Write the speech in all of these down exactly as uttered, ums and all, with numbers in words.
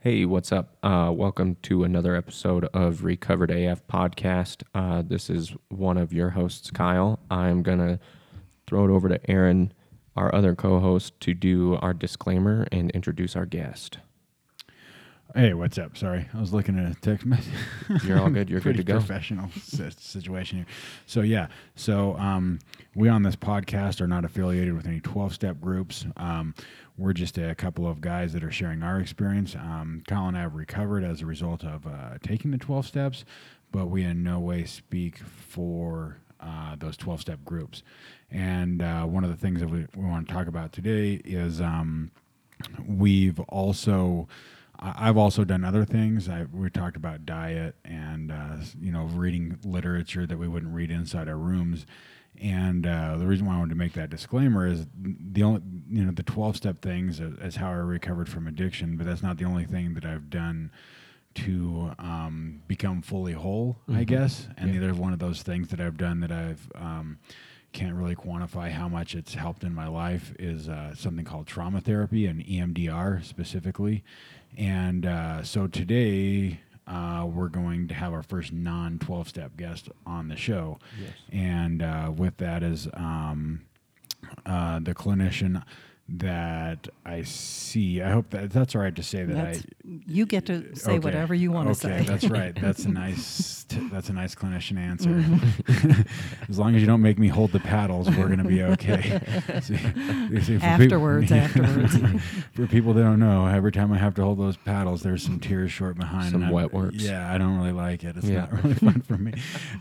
Hey, what's up? Uh, welcome to another episode of Recovered A F Podcast. Uh, this is one of your hosts, Kyle. I'm going to throw it over to Aaron, our other co-host, to do our disclaimer and introduce our guest. Hey, what's up? Sorry, I was looking at a text message. You're all good. You're good to go. Professional situation here. So, yeah. So, um, we on this podcast are not affiliated with any twelve-step groups. Um, we're just a couple of guys that are sharing our experience. Um, Kyle and I have recovered as a result of uh, taking the twelve steps, but we in no way speak for uh, those twelve-step groups. And uh, one of the things that we, we want to talk about today is um, we've also... I've also done other things. I, we talked about diet and, uh, you know, reading literature that we wouldn't read inside our rooms. And uh, the reason why I wanted to make that disclaimer is the only, you know, the twelve-step things is how I recovered from addiction, but that's not the only thing that I've done to um, become fully whole, mm-hmm. I guess. And yeah. the other one of those things that I've done that I've... Um, can't really quantify how much it's helped in my life is uh, something called trauma therapy and E M D R specifically. And uh, so today uh, we're going to have our first non twelve-step guest on the show. Yes. And uh, with that is um, uh, the clinician that I see. I hope that that's all right to say that that's, I... You get to say okay. whatever you want to okay, say. Okay, that's right. That's a nice t- That's a nice clinician answer. Mm-hmm. As long as you don't make me hold the paddles, we're going to be okay. see, see, afterwards, people, afterwards. For people that don't know, every time I have to hold those paddles, there's some tears short behind. Some wet works. Yeah, I don't really like it. It's yeah. not really fun for me.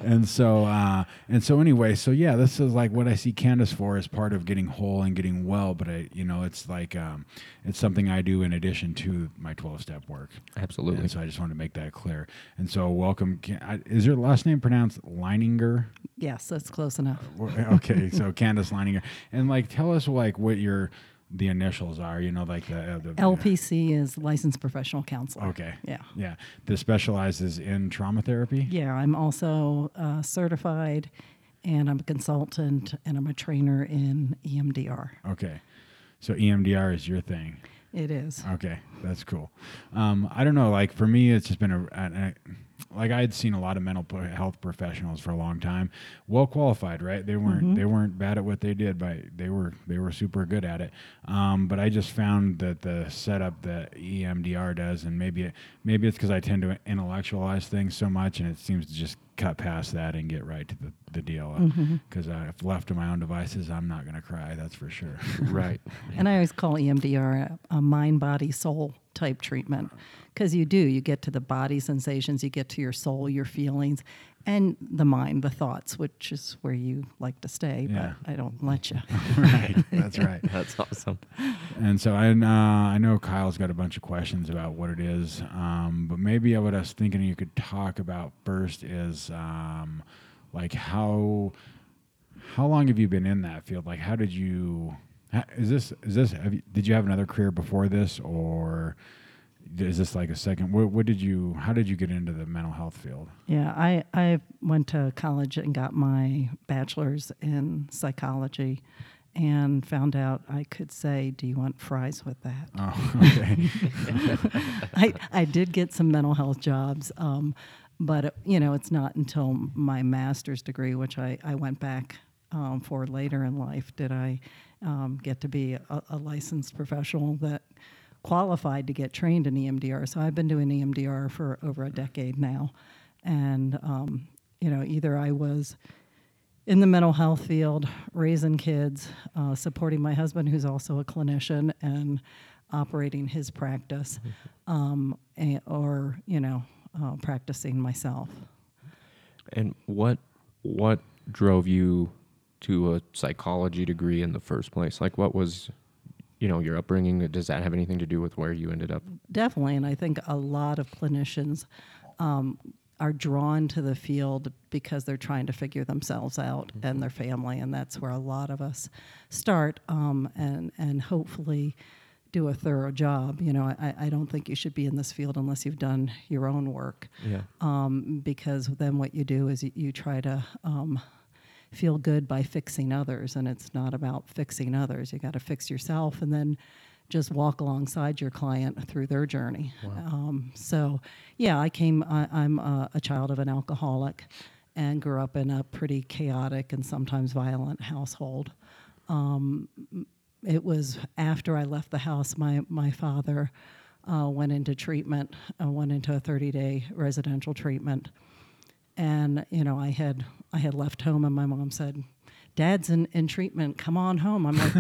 And so, uh, and so anyway, so yeah, this is like what I see Candice for as part of getting whole and getting well, but I... You know, it's like um, it's something I do in addition to my twelve-step work. Absolutely. And so I just wanted to make that clear. And so welcome. Can, I, is your last name pronounced Leininger? Yes, that's close enough. Okay, so Candice Leininger. And, like, tell us, like, what your the initials are, you know, like the... Uh, the L P C uh, is Licensed Professional Counselor. Okay. Yeah. Yeah. That specializes in trauma therapy? Yeah, I'm also uh, certified, and I'm a consultant, and I'm a trainer in E M D R. Okay. So E M D R is your thing. It is. Okay, that's cool. Um, I don't know. Like for me, it's just been a, a, a like I had seen a lot of mental health professionals for a long time, well qualified, right? They weren't mm-hmm. they weren't bad at what they did, but they were they were super good at it. Um, but I just found that the setup that E M D R does, and maybe it, maybe it's because I tend to intellectualize things so much, and it seems to just cut past that and get right to the, the deal. Because mm-hmm. if left to my own devices, I'm not going to cry, that's for sure. Right. And I always call E M D R a, a mind, body, soul type treatment. Because you do, you get to the body sensations, you get to your soul, your feelings, and the mind, the thoughts, which is where you like to stay, yeah. but I don't let you. Right, that's right. That's awesome. And so I, uh, I know Kyle's got a bunch of questions about what it is, um, but maybe what I was thinking you could talk about first is um, like how how long have you been in that field? Like how did you, is this, is this have you, did you have another career before this or... Is this like a second? What, what did you? How did you get into the mental health field? Yeah, I, I went to college and got my bachelor's in psychology, and found out I could say, "Do you want fries with that?" Oh, okay. I I did get some mental health jobs, um, but it, you know, it's not until my master's degree, which I I went back um, for later in life, did I um, get to be a, a licensed professional that. Qualified to get trained in E M D R. So I've been doing E M D R for over a decade now. And, um, you know, either I was in the mental health field, raising kids, uh, supporting my husband, who's also a clinician, and operating his practice, um, a, or, you know, uh, practicing myself. And what what drove you to a psychology degree in the first place? Like, what was... You know, your upbringing, does that have anything to do with where you ended up? Definitely, and I think a lot of clinicians um, are drawn to the field because they're trying to figure themselves out mm-hmm. and their family, and that's where a lot of us start um, and, and hopefully do a thorough job. You know, I, I don't think you should be in this field unless you've done your own work yeah. um, because then what you do is you, you try to... Um, feel good by fixing others, and it's not about fixing others. You got to fix yourself and then just walk alongside your client through their journey. Wow. Um, so, yeah, I came, I, I'm a, a child of an alcoholic and grew up in a pretty chaotic and sometimes violent household. Um, it was after I left the house, my, my father uh, went into treatment, uh, went into a thirty-day residential treatment. And, you know, I had I had left home, and my mom said, "Dad's in, in treatment. Come on home." I'm like,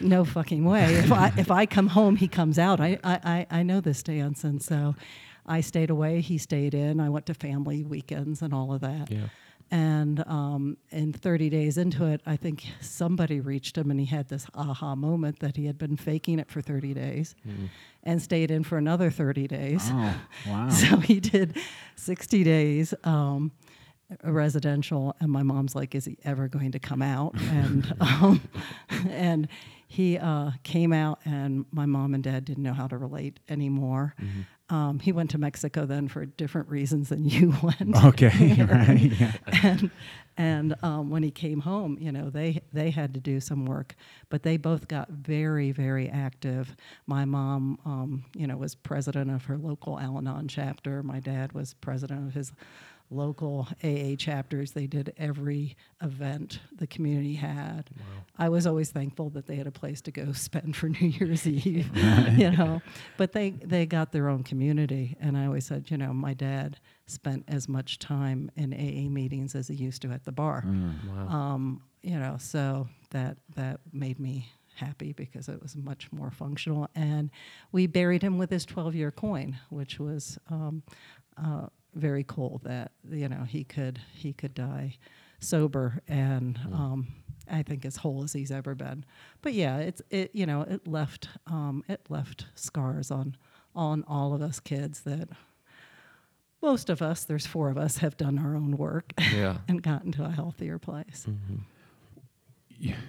"No fucking way! If I if I come home, he comes out. I I I know this dance." And so, I stayed away. He stayed in. I went to family weekends and all of that. Yeah. And um, and thirty days into it, I think somebody reached him, and he had this aha moment that he had been faking it for thirty days, mm. and stayed in for another thirty days. Oh, wow! So he did sixty days. Um, residential, and my mom's like, "Is he ever going to come out?" And um, and he uh, came out, and my mom and dad didn't know how to relate anymore. Mm-hmm. Um, he went to Mexico then for different reasons than you went. Okay, and, right. Yeah. And and um, when he came home, you know, they they had to do some work, but they both got very, very active. My mom, um, you know, was president of her local Al-Anon chapter. My dad was president of his local A A chapters. They did every event the community had. Wow. I was always thankful that they had a place to go spend for New Year's Eve, you know. But they, they got their own community. And I always said, you know, my dad spent as much time in A A meetings as he used to at the bar. Mm, wow. Um, you know, so that that made me happy because it was much more functional. And we buried him with his twelve-year coin, which was... Um, uh, very cool that, you know, he could he could die sober and mm. um, I think as whole as he's ever been. But yeah, it's it you know it left um, it left scars on on all of us kids that most of us, there's four of us, have done our own work yeah. and gotten to a healthier place. Mm-hmm.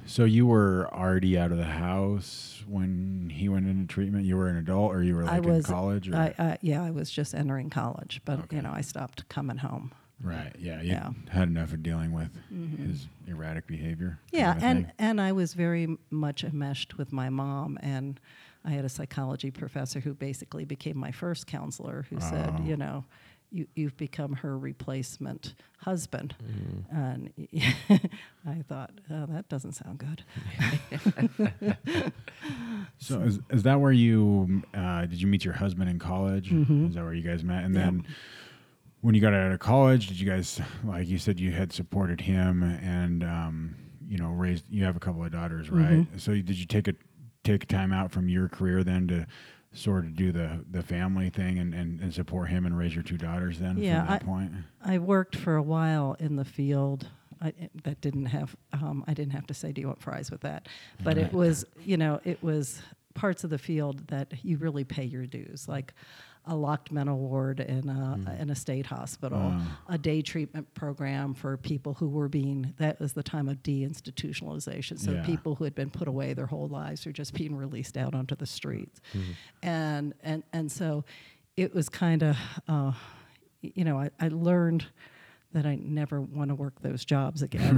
So you were already out of the house when he went into treatment? You were an adult, or you were like I was, in college? Or? I, I, yeah, I was just entering college, but okay. you know, I stopped coming home. Right, yeah, you yeah. had enough of dealing with mm-hmm. his erratic behavior. Yeah, kind of and, and I was very much enmeshed with my mom, and I had a psychology professor who basically became my first counselor who oh. said, you know, You, you've become her replacement husband. Mm. And I thought, oh, that doesn't sound good. So is, is that where you, uh, did you meet your husband in college? Mm-hmm. Is that where you guys met? And yeah. then when you got out of college, did you guys, like you said, you had supported him and, um, you know, raised, you have a couple of daughters, right? Mm-hmm. So did you take a, take time out from your career then to sort of do the, the family thing and, and, and support him and raise your two daughters then yeah, from that I, point? I worked for a while in the field. I, that didn't have, um, I didn't have to say, do you want fries with that? But right. it was, you know, it was parts of the field that you really pay your dues, like a Lockman Award in a, mm. in a state hospital, wow. a day treatment program for people who were being, that was the time of deinstitutionalization, so yeah. people who had been put away their whole lives were just being released out onto the streets. Mm-hmm. And, and and so it was kind of, uh, you know, I, I learned that I never want to work those jobs again.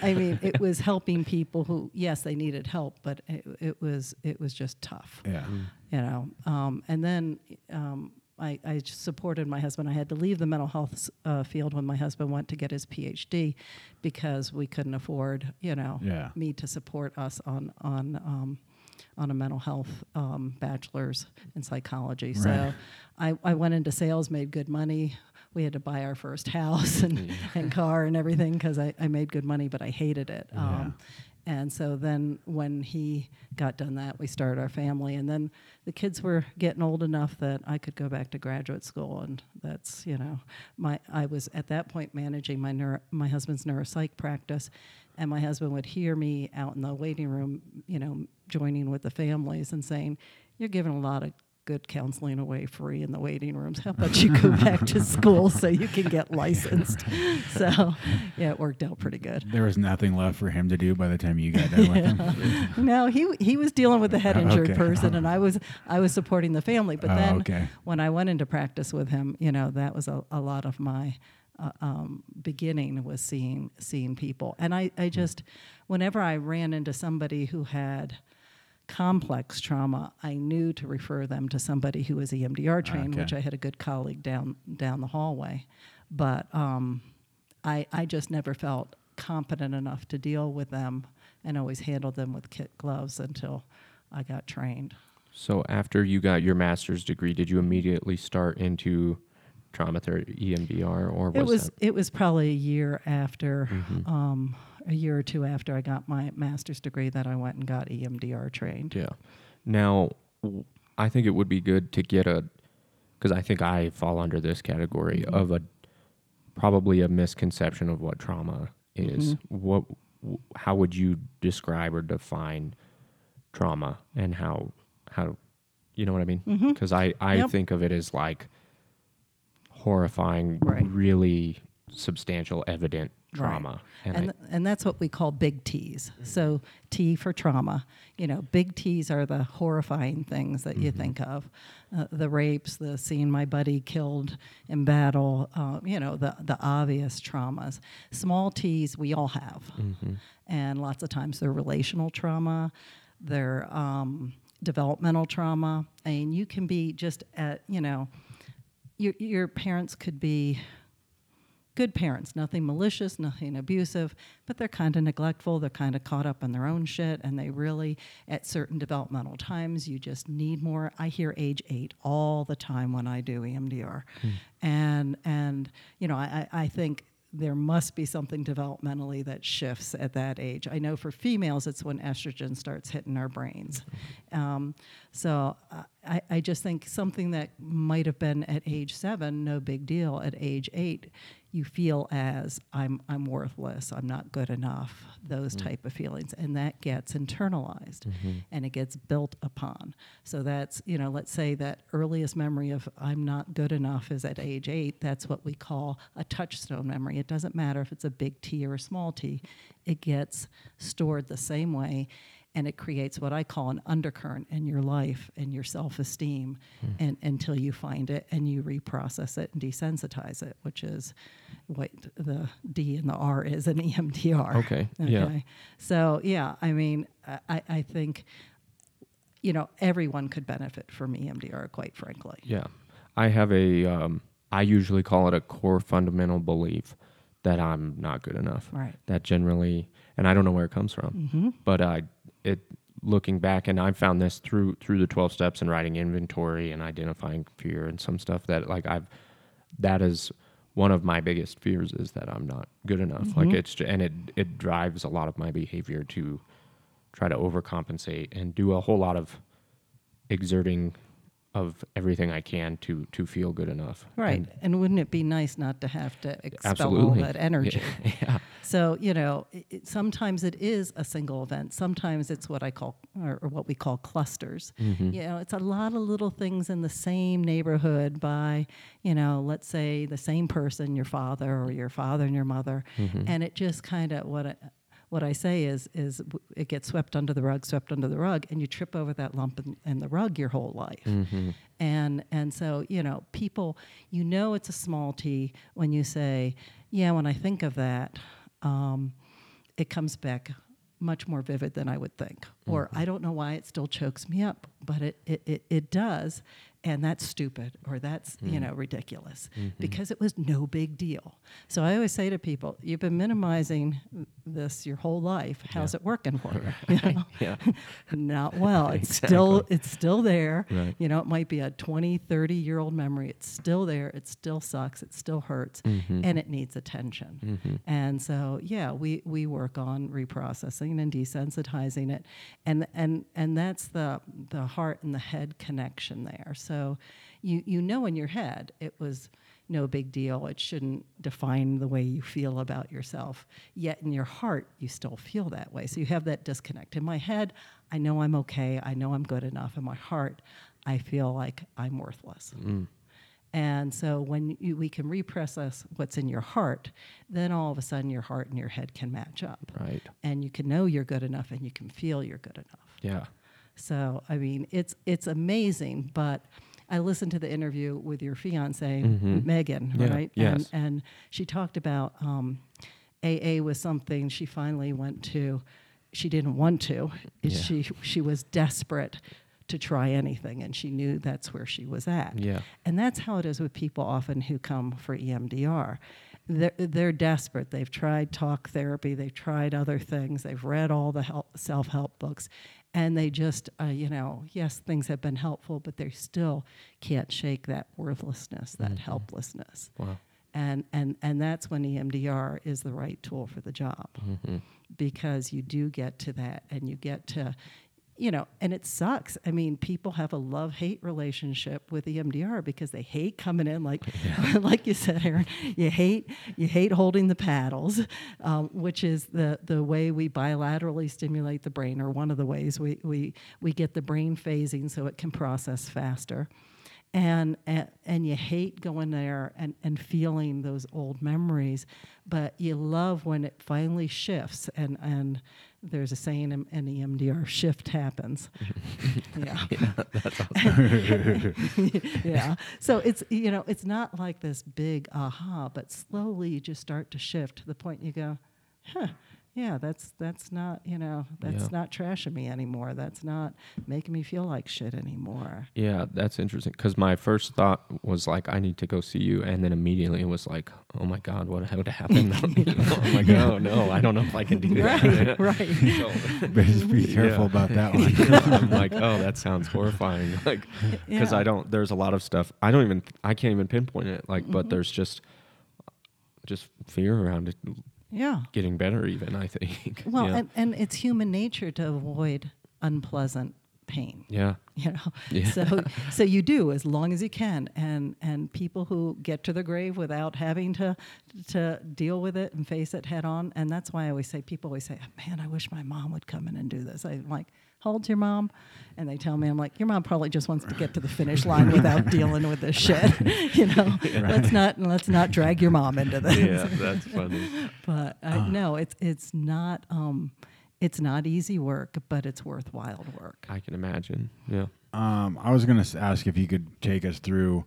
I mean, it was helping people who, yes, they needed help, but it, it was it was just tough. Yeah. Mm. You know, um, and then um, I, I supported my husband. I had to leave the mental health uh, field when my husband went to get his P H D because we couldn't afford, you know, yeah. me to support us on on. Um, on a mental health um, bachelor's in psychology. Right. So I, I went into sales, made good money. We had to buy our first house and, yeah. and car and everything because I, I made good money, but I hated it. Yeah. Um, and so then when he got done that, we started our family. And then the kids were getting old enough that I could go back to graduate school. And that's, you know, my I was at that point managing my neuro, my husband's neuropsych practice. And my husband would hear me out in the waiting room, you know, joining with the families and saying, "You're giving a lot of good counseling away free in the waiting rooms. How about you go back to school so you can get licensed?" So, yeah, it worked out pretty good. There was nothing left for him to do by the time you got done yeah. with him? No, he he was dealing with a head-injured okay. person, and I was I was supporting the family. But oh, then okay. when I went into practice with him, you know, that was a, a lot of my... Uh, um, beginning was seeing seeing people. And I, I just, whenever I ran into somebody who had complex trauma, I knew to refer them to somebody who was E M D R trained, okay. which I had a good colleague down down the hallway. But um, I, I just never felt competent enough to deal with them and always handled them with kit gloves until I got trained. So after you got your master's degree, did you immediately start into trauma therapy, E M D R, or was it was that? It was probably a year after, mm-hmm. um, a year or two after I got my master's degree that I went and got E M D R trained. Yeah. Now, w- I think it would be good to get a, because I think I fall under this category mm-hmm. of a probably a misconception of what trauma is. Mm-hmm. What, w- how would you describe or define trauma, and how how, you know what I mean? Because mm-hmm. I I yep. think of it as like horrifying, right. really substantial, evident trauma. Right. And and, th- and that's what we call big T's. Mm-hmm. So T for trauma. You know, big T's are the horrifying things that mm-hmm. you think of. Uh, the rapes, the seeing my buddy killed in battle, uh, you know, the, the obvious traumas. Small T's we all have. Mm-hmm. And lots of times they're relational trauma. They're um, developmental trauma. And you can be just at, you know, Your, your parents could be good parents, nothing malicious, nothing abusive, but they're kind of neglectful, they're kind of caught up in their own shit, and they really, at certain developmental times, you just need more. I hear age eight all the time when I do E M D R. Hmm. And, and you know, I, I think there must be something developmentally that shifts at that age. I know for females, it's when estrogen starts hitting our brains. Um, so I, I just think something that might have been at age seven, no big deal. At age eight, you feel as I'm I'm worthless, I'm not good enough, those mm-hmm. type of feelings. And that gets internalized mm-hmm. and it gets built upon. So that's, you know, let's say that earliest memory of I'm not good enough is at age eight. That's what we call a touchstone memory. It doesn't matter if it's a big T or a small T. It gets stored the same way, and it creates what I call an undercurrent in your life and your self-esteem mm. and until you find it and you reprocess it and desensitize it, which is what the D and the R is in E M D R. Okay, okay? yeah. So, yeah, I mean, I, I think, you know, everyone could benefit from E M D R, quite frankly. Yeah. I have a, um, I usually call it a core fundamental belief that I'm not good enough. Right. That generally, and I don't know where it comes from, mm-hmm. but I, It looking back, and I've found this through through the twelve steps and writing inventory and identifying fear and some stuff that like I've that is one of my biggest fears is that I'm not good enough. Mm-hmm. Like it's and it it drives a lot of my behavior to try to overcompensate and do a whole lot of exerting of everything I can to to feel good enough. Right. And, and wouldn't it be nice not to have to expel absolutely. all that energy? Yeah. yeah. So, you know, it, it, sometimes it is a single event. Sometimes it's what I call, or, or what we call clusters. Mm-hmm. You know, it's a lot of little things in the same neighborhood by, you know, let's say the same person, your father or your father and your mother. Mm-hmm. And it just kind of, what it, What I say is, is it gets swept under the rug, swept under the rug, and you trip over that lump in, in the rug your whole life. Mm-hmm. And and so, you know, people, you know it's a small T when you say, yeah, when I think of that, um, it comes back much more vivid than I would think. Mm-hmm. Or I don't know why it still chokes me up, but it, it, it, it does. And that's stupid, or that's, mm. you know, ridiculous, mm-hmm. because it was no big deal. So I always say to people, you've been minimizing this your whole life. How's yeah. it working for you? You know? yeah. Not well. It's exactly. still it's still there. Right. You know, it might be a twenty, thirty-year-old memory. It's still there. It still sucks. It still hurts, mm-hmm. and it needs attention. Mm-hmm. And so, yeah, we, we work on reprocessing and desensitizing it, and and and that's the the heart and the head connection there. So So you, you know in your head it was no big deal. It shouldn't define the way you feel about yourself. Yet in your heart, you still feel that way. So you have that disconnect. In my head, I know I'm okay. I know I'm good enough. In my heart, I feel like I'm worthless. Mm. And so when you, we can reprocess what's in your heart, then all of a sudden your heart and your head can match up. Right. And you can know you're good enough, and you can feel you're good enough. Yeah. So, I mean, it's it's amazing, but I listened to the interview with your fiancée, mm-hmm. Megan, yeah, right? Yes. And, and she talked about um, A A was something she finally went to she didn't want to. Yeah. She she was desperate to try anything, and she knew that's where she was at. Yeah. And that's how it is with people often who come for E M D R. They're, they're desperate. They've tried talk therapy. They've tried other things. They've read all the help, self-help books. And they just, uh, you know, yes, things have been helpful, but they still can't shake that worthlessness, that mm-hmm. helplessness. Wow. And, and and that's when E M D R is the right tool for the job, mm-hmm. because you do get to that, and you get to, you know, and it sucks. I mean, people have a love-hate relationship with E M D R because they hate coming in, like yeah. like you said, Aaron. You hate you hate holding the paddles, um, which is the, the way we bilaterally stimulate the brain, or one of the ways we we, we get the brain phasing so it can process faster. And, and and you hate going there and, and feeling those old memories, but you love when it finally shifts. And, and there's a saying in, in E M D R, shift happens. yeah. Yeah, that's awesome. yeah. So it's, you know, it's not like this big aha, but slowly you just start to shift to the point you go, huh. Yeah, that's that's not, you know, that's yeah. not trashing me anymore. That's not making me feel like shit anymore. Yeah, that's interesting, because my first thought was like, I need to go see you, and then immediately it was like, oh my God, what would happen? Oh my God, oh no, I don't know if I can do right, that. Right, right. Better just be careful yeah. about that one. I'm like, oh, that sounds horrifying. Like, because yeah. I don't, there's a lot of stuff, I don't even, I can't even pinpoint it, like, mm-hmm. but there's just, just fear around it. Yeah, getting better even, I think. Well, yeah. and, and it's human nature to avoid unpleasant pain. Yeah, you know. Yeah. So so you do as long as you can, and and people who get to their grave without having to to deal with it and face it head on, and that's why I always say, people always say, man, I wish my mom would come in and do this. I'm like, how old's your mom? And they tell me, I'm like, your mom probably just wants to get to the finish line without dealing with this shit. You know, right. let's not let's not drag your mom into this. Yeah, that's funny. But uh, uh. no, it's it's not um, it's not easy work, but it's worthwhile work. I can imagine. Yeah. Um, I was gonna ask if you could take us through.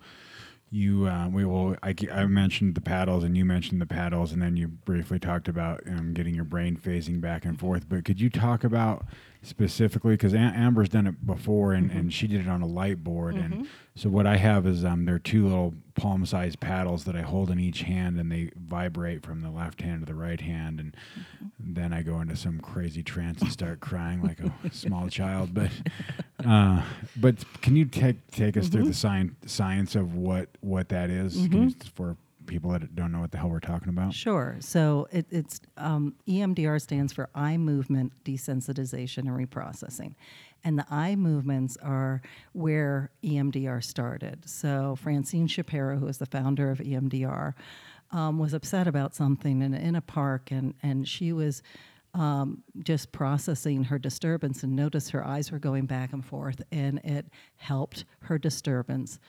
You, uh, we will. I, I mentioned the paddles, and you mentioned the paddles, and then you briefly talked about um, getting your brain phasing back and forth. But could you talk about specifically, because Am- Amber's done it before, and, mm-hmm. and she did it on a light board. Mm-hmm. And so what I have is um, there are two little palm-sized paddles that I hold in each hand, and they vibrate from the left hand to the right hand, and mm-hmm. then I go into some crazy trance and start crying like a small child. But uh, but can you take take us mm-hmm. through the sci- science of what what that is mm-hmm. can you, for people that don't know what the hell we're talking about? Sure. So it, it's um, E M D R stands for eye movement desensitization and reprocessing. And the eye movements are where E M D R started. So Francine Shapiro, who is the founder of E M D R, um, was upset about something in, in a park, and, and she was um, just processing her disturbance and noticed her eyes were going back and forth, and it helped her disturbance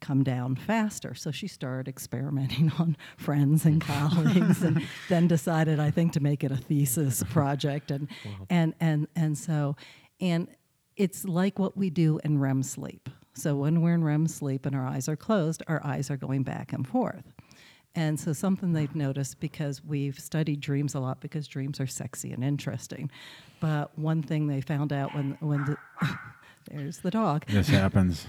come down faster. So she started experimenting on friends and colleagues, and then decided, I think, to make it a thesis project. And wow. and and and so, and it's like what we do in REM sleep. So when we're in REM sleep and our eyes are closed, our eyes are going back and forth. And so something they've noticed, because we've studied dreams a lot, because dreams are sexy and interesting. But one thing they found out when when the there's the dog. This happens.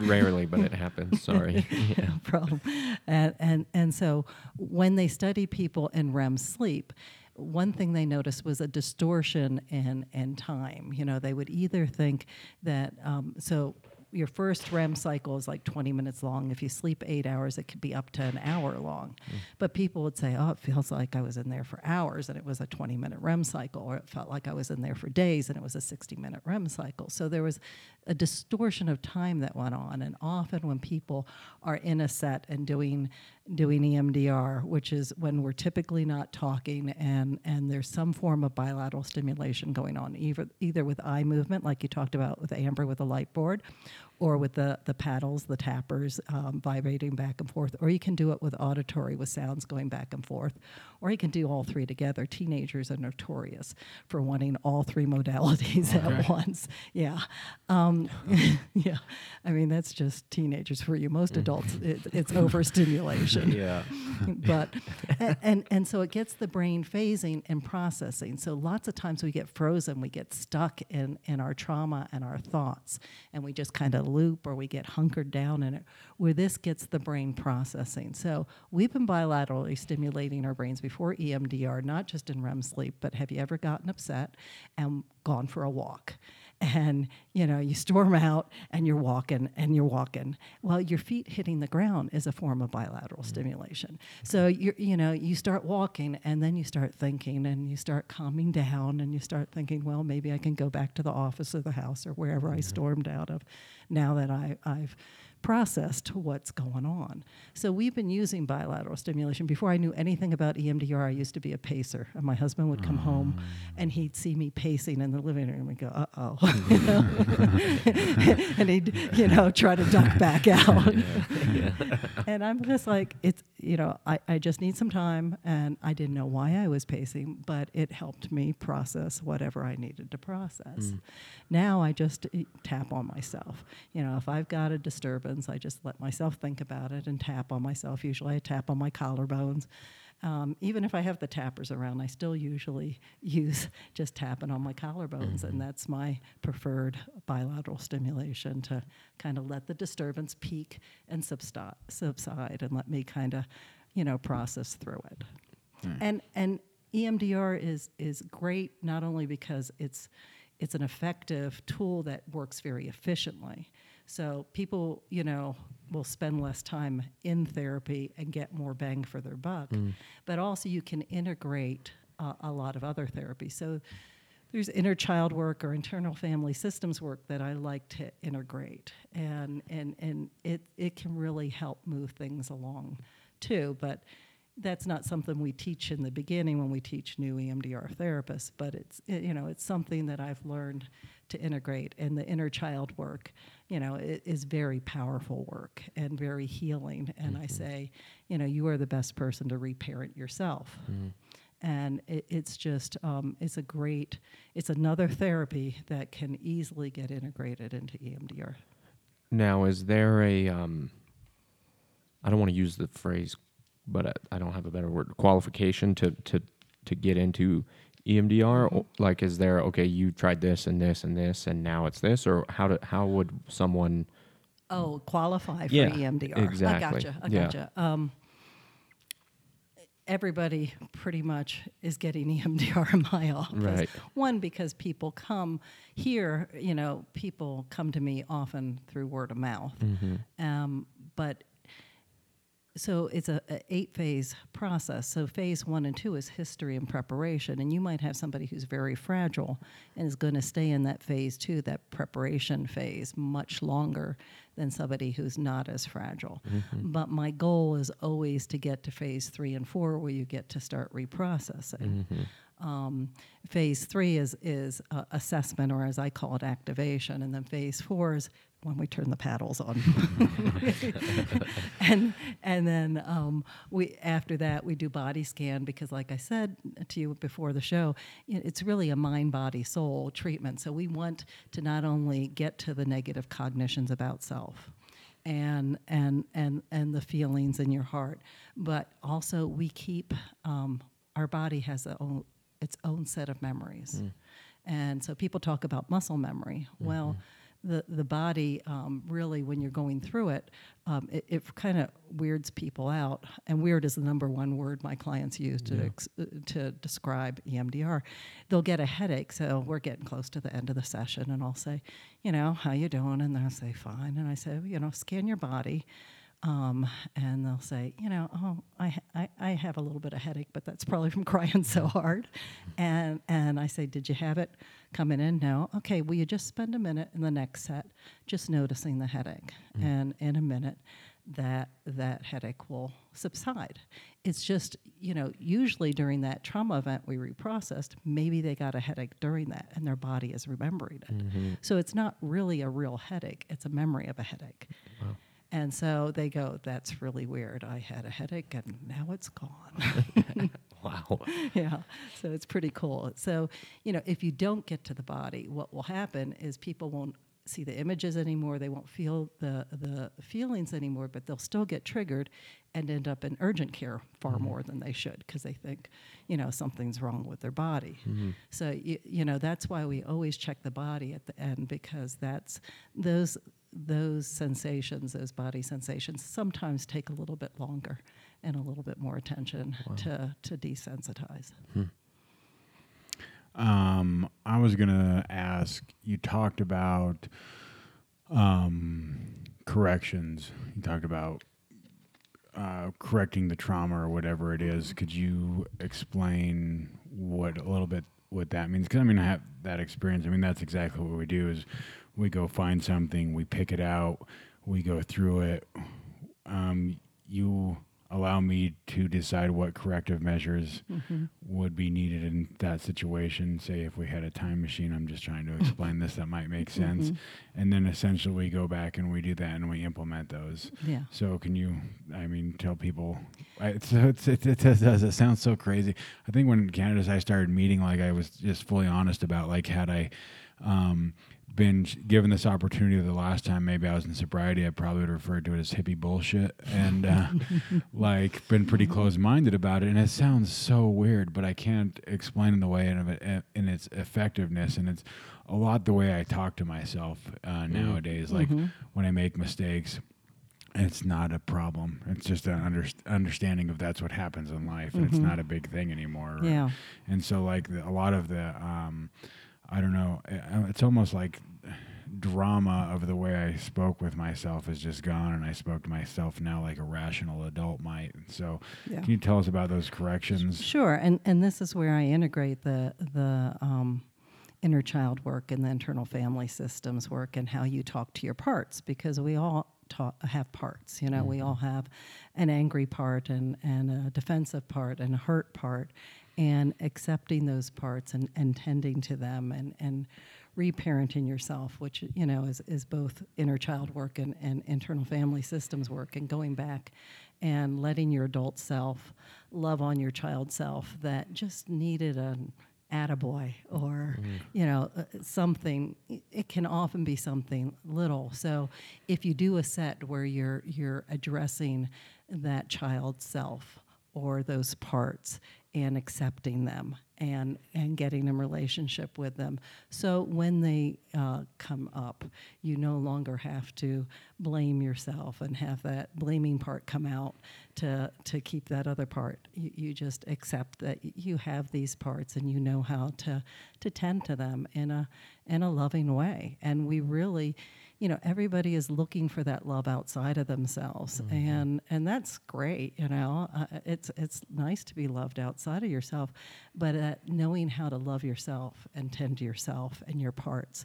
Rarely, but it happens. Sorry. Yeah. No problem. And, and and so when they study people in REM sleep, one thing they noticed was a distortion in, in time. You know, they would either think that, um, so your first REM cycle is like twenty minutes long. If you sleep eight hours, it could be up to an hour long. Mm. But people would say, oh, it feels like I was in there for hours, and it was a twenty-minute REM cycle, or it felt like I was in there for days, and it was a sixty-minute REM cycle. So there was a distortion of time that went on, and often when people are in a set and doing doing E M D R, which is when we're typically not talking, and, and there's some form of bilateral stimulation going on, either, either with eye movement, like you talked about with Amber with the light board, or with the, the paddles, the tappers, um, vibrating back and forth, or you can do it with auditory, with sounds going back and forth, or you can do all three together. Teenagers are notorious for wanting all three modalities okay. at once. Yeah. Um, yeah. I mean, that's just teenagers for you. Most adults, it, it's overstimulation. Yeah. But, and, and, and so it gets the brain phasing and processing. So lots of times we get frozen, we get stuck in, in our trauma and our thoughts, and we just kind of loop, or we get hunkered down in it, where this gets the brain processing. So we've been bilaterally stimulating our brains before E M D R, not just in R E M sleep, but have you ever gotten upset and gone for a walk? And, you know, you storm out and you're walking and you're walking. Well, your feet hitting the ground is a form of bilateral mm-hmm. stimulation. So, you you know, you start walking and then you start thinking and you start calming down and you start thinking, well, maybe I can go back to the office or the house or wherever mm-hmm. I stormed out of now that I, I've processed what's going on. So we've been using bilateral stimulation. Before I knew anything about E M D R, I used to be a pacer. And my husband would come mm. home and he'd see me pacing in the living room and go, uh-oh. You know? And he'd, you know, try to duck back out. Yeah. Yeah. And I'm just like, it's, you know, I, I just need some time, and I didn't know why I was pacing, but it helped me process whatever I needed to process. Mm. Now I just e- tap on myself. You know, if I've got a disturbance, I just let myself think about it and tap on myself. Usually I tap on my collarbones. Um, even if I have the tappers around, I still usually use just tapping on my collarbones, mm-hmm. and that's my preferred bilateral stimulation to kind of let the disturbance peak and substi- subside and let me kind of, you know, process through it. Mm. And and E M D R is is great not only because it's it's an effective tool that works very efficiently. So people, you know, will spend less time in therapy and get more bang for their buck. Mm. But also you can integrate uh, a lot of other therapies. So there's inner child work or internal family systems work that I like to integrate. And and, and it, it can really help move things along too. But that's not something we teach in the beginning when we teach new E M D R therapists, but it's it, you know it's something that I've learned to integrate. And the inner child work, you know, it is very powerful work and very healing. And mm-hmm. I say, you know, you are the best person to reparent yourself. Mm-hmm. And it, it's just um, it's a great it's another therapy that can easily get integrated into E M D R. Now, is there a um, I don't want to use the phrase, but I, I don't have a better word, qualification to to, to get into E M D R? Mm-hmm. Like, is there, okay, you tried this and this and this, and now it's this? Or how do, how would someone... Oh, qualify for yeah, E M D R. Exactly. I gotcha, I yeah. gotcha. Um, everybody pretty much is getting E M D R in my office. Right. One, because people come here, you know, people come to me often through word of mouth. Mm-hmm. Um, but... So it's a, a eight-phase process. So phase one and two is history and preparation. And you might have somebody who's very fragile and is going to stay in that phase two, that preparation phase, much longer than somebody who's not as fragile. Mm-hmm. But my goal is always to get to phase three and four where you get to start reprocessing. Mm-hmm. Um, phase three is is uh, assessment, or as I call it, activation. And then phase four is when we turn the paddles on. and and then um, we after that, we do body scan, because like I said to you before the show, it's really a mind, body, soul treatment. So we want to not only get to the negative cognitions about self and and and, and the feelings in your heart, but also we keep, um, our body has a own, its own set of memories. Mm. And so people talk about muscle memory. Mm-hmm. Well, The, the body, um, really, when you're going through it, um, it, it kind of weirds people out. And weird is the number one word my clients use yeah. to ex- to describe E M D R. They'll get a headache, so we're getting close to the end of the session, and I'll say, you know, how you doing? And they'll say, fine. And I say, well, you know, scan your body. Um, and they'll say, you know, oh, I, ha- I I have a little bit of headache, but that's probably from crying so hard. And and I say, did you have it coming in? No. Okay, will you just spend a minute in the next set just noticing the headache? Mm. And in a minute, that that headache will subside. It's just, you know, usually during that trauma event we reprocessed, maybe they got a headache during that and their body is remembering it. Mm-hmm. So it's not really a real headache, it's a memory of a headache. Wow. And so they go, that's really weird. I had a headache and now it's gone. Wow. Yeah. So it's pretty cool. So, you know, if you don't get to the body, what will happen is people won't see the images anymore, they won't feel the the feelings anymore, but they'll still get triggered and end up in urgent care far mm-hmm. more than they should, because they think, you know, something's wrong with their body. Mm-hmm. So, you, you know, that's why we always check the body at the end, because that's those those sensations, those body sensations, sometimes take a little bit longer and a little bit more attention wow. to, to desensitize. Hmm. Um, I was going to ask, you talked about um, corrections. You talked about uh, correcting the trauma or whatever it is. Could you explain what a little bit what that means? Because, I mean, I have that experience. I mean, that's exactly what we do is we go find something, we pick it out, we go through it. Um, you... allow me to decide what corrective measures mm-hmm. would be needed in that situation. Say if we had a time machine, I'm just trying to explain this, that might make sense. Mm-hmm. And then essentially we go back and we do that and we implement those. Yeah. So can you, I mean, tell people, I, it's, it's, it, it, it, it sounds so crazy. I think when Candice I started meeting, like I was just fully honest about like had I, um, been given this opportunity the last time maybe I was in sobriety, I probably would have referred to it as hippie bullshit and uh, like been pretty closed-minded about it, and it sounds so weird, but I can't explain the way in, it, in its effectiveness, and it's a lot the way I talk to myself uh, nowadays, like mm-hmm. when I make mistakes, it's not a problem. It's just an underst- understanding of that's what happens in life, and mm-hmm. it's not a big thing anymore. Right? Yeah. And so like the, a lot of the... Um, I don't know. It's almost like drama of the way I spoke with myself is just gone, and I spoke to myself now like a rational adult might. So yeah. Can you tell us about those corrections? Sure. And and this is where I integrate the the um, inner child work and the internal family systems work and how you talk to your parts, because we all ta- have parts. You know, mm-hmm. we all have an angry part and, and a defensive part and a hurt part. And accepting those parts and, and tending to them and, and reparenting yourself, which, you know, is, is both inner child work and, and internal family systems work, and going back and letting your adult self love on your child self that just needed an attaboy or, mm. you know, uh, something. It can often be something little. So if you do a set where you're you're addressing that child self or those parts, and accepting them and, and getting in relationship with them. So when they uh, come up, you no longer have to blame yourself and have that blaming part come out to, to keep that other part. You, you just accept that you have these parts and you know how to, to tend to them in a, in a loving way. And we really... you know, everybody is looking for that love outside of themselves, mm-hmm. and and that's great. You know, uh, it's it's nice to be loved outside of yourself, but uh, knowing how to love yourself and tend to yourself and your parts,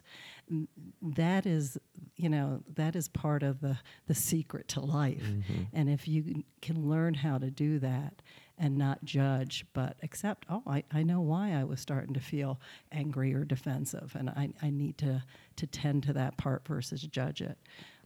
that is, you know, that is part of the the secret to life. Mm-hmm. And if you can learn how to do that and not judge, but accept, oh, I, I know why I was starting to feel angry or defensive, and I, I need to, to tend to that part versus judge it.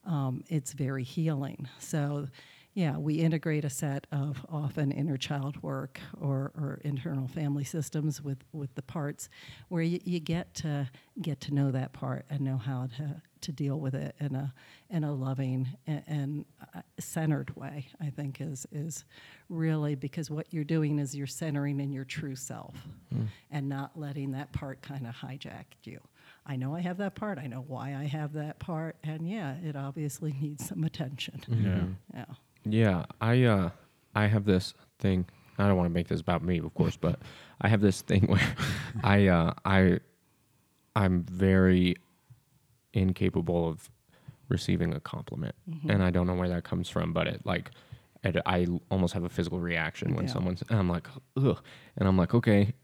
Um, it's very healing. So, yeah, we integrate a set of often inner child work or, or internal family systems with, with the parts where you, you get to get to know that part and know how to, to deal with it in a in a loving and, and uh, centered way, I think is is really, because what you're doing is you're centering in your true self mm. and not letting that part kind of hijack you. I know I have that part. I know why I have that part. And, yeah, it obviously needs some attention. Mm-hmm. Yeah. Yeah. Yeah, I uh, I have this thing. I don't want to make this about me, of course, but I have this thing where I uh, I I'm very incapable of receiving a compliment, mm-hmm. and I don't know where that comes from. But it like it, I almost have a physical reaction when yeah. someone's. And I'm like, ugh, and I'm like, okay,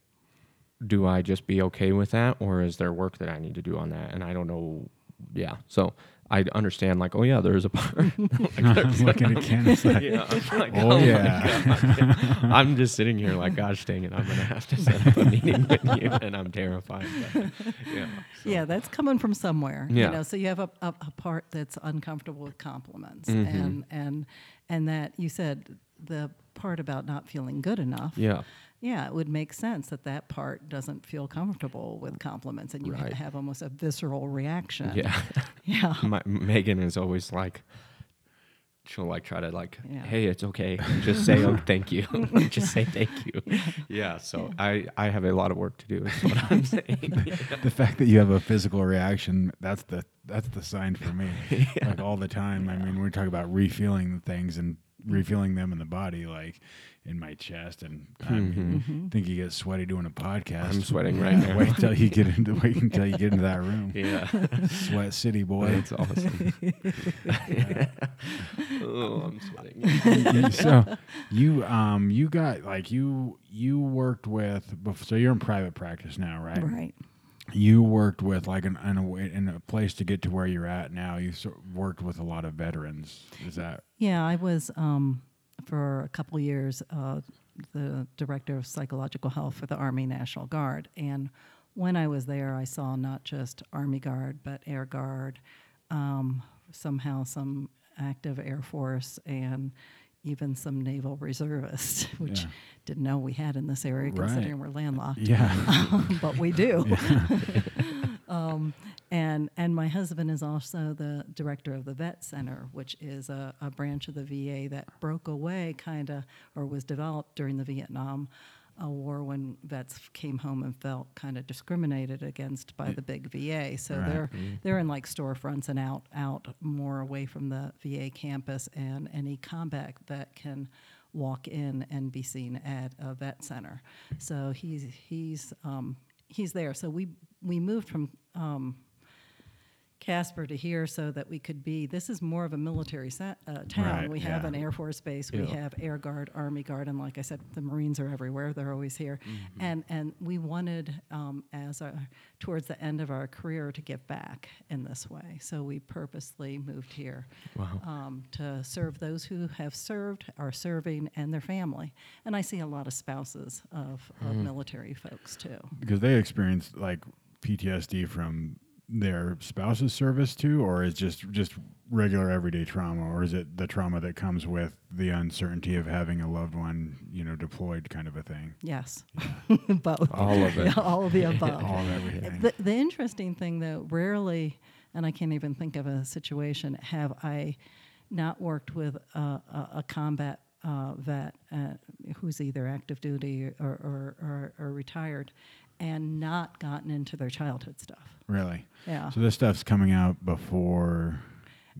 do I just be okay with that, or is there work that I need to do on that? And I don't know. Yeah, so. I understand, like, oh, yeah, there's a part. Like, I'm looking at Candice like, yeah, I'm like, oh, oh yeah. I'm just sitting here like, gosh dang it, I'm going to have to set up a meeting with you, and I'm terrified. But, yeah, so. yeah, that's coming from somewhere. Yeah. You know, so you have a, a, a part that's uncomfortable with compliments. Mm-hmm. And, and, and that you said the part about not feeling good enough. Yeah. Yeah, it would make sense that that part doesn't feel comfortable with compliments, and you right. have almost a visceral reaction. Yeah, yeah. My, Megan is always like, she'll like try to like, yeah. hey, it's okay, just say oh, thank you, just say thank you. Yeah, yeah so yeah. I, I have a lot of work to do. Is what I'm saying. Yeah. The fact that you have a physical reaction, that's the that's the sign for me. Yeah. Like all the time. Yeah. I mean, we're talking about refeeling things and refeeling them in the body, like in my chest, and I mean, mm-hmm. think you get sweaty doing a podcast. I'm sweating right now. Wait till you get into wait until you get into that room. Yeah, sweat city, boy. That's awesome. Yeah. Oh, I'm sweating. So you um you got like you you worked with so you're in private practice now, right? Right. You worked with like an, an in a place to get to where you're at now. You sort of worked with a lot of veterans. Is that? Yeah, I was um, for a couple of years uh, the director of psychological health for the Army National Guard. And when I was there, I saw not just Army Guard but Air Guard, um, somehow some active Air Force, and even some naval reservists, which yeah. didn't know we had in this area, right. considering we're landlocked. Yeah, um, but we do. Yeah. um, and and my husband is also the director of the Vet Center, which is a, a branch of the V A that broke away, kind of, or was developed during the Vietnam uh, War when vets came home and felt kind of discriminated against by yeah. the big V A. So right. they're mm-hmm. they're in like storefronts and out out more away from the V A campus, and any combat vet can walk in and be seen at a vet center. So he's he's um, he's there. So we we moved from um, Casper to here so that we could be. This is more of a military sa- uh, town. Right, we yeah. have an Air Force base. Yeah. We have Air Guard, Army Guard, and like I said, the Marines are everywhere. They're always here. Mm-hmm. And and we wanted um, as a towards the end of our career to give back in this way. So we purposely moved here wow. um, to serve those who have served, are serving, and their family. And I see a lot of spouses of, mm. of military folks too, because they experience like P T S D from their spouse's service too, or is just just regular everyday trauma, or is it the trauma that comes with the uncertainty of having a loved one, you know, deployed, kind of a thing? Yes, yeah. Both. All of it. All of the above. All of everything. The, the interesting thing, though, rarely, and I can't even think of a situation, have I not worked with a, a, a combat uh, vet uh, who's either active duty or or, or, or retired, and not gotten into their childhood stuff. Really? Yeah. So this stuff's coming out before.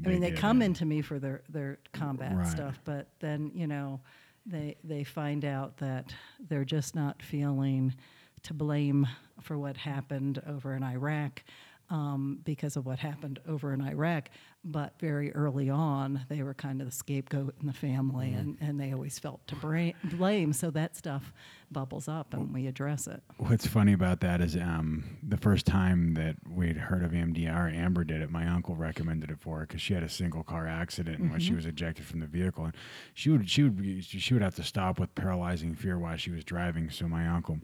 I mean, they come into me for their, their combat right. stuff, but then, you know, they they find out that they're just not feeling to blame for what happened over in Iraq. Um, because of what happened over in Iraq, but very early on, they were kind of the scapegoat in the family, mm-hmm. and, and they always felt to bra- blame, so that stuff bubbles up, and we address it. What's funny about that is um, the first time that we'd heard of E M D R, Amber did it. My uncle recommended it for her because she had a single-car accident mm-hmm. when she was ejected from the vehicle, and she would she would be, she would have to stop with paralyzing fear while she was driving, so my uncle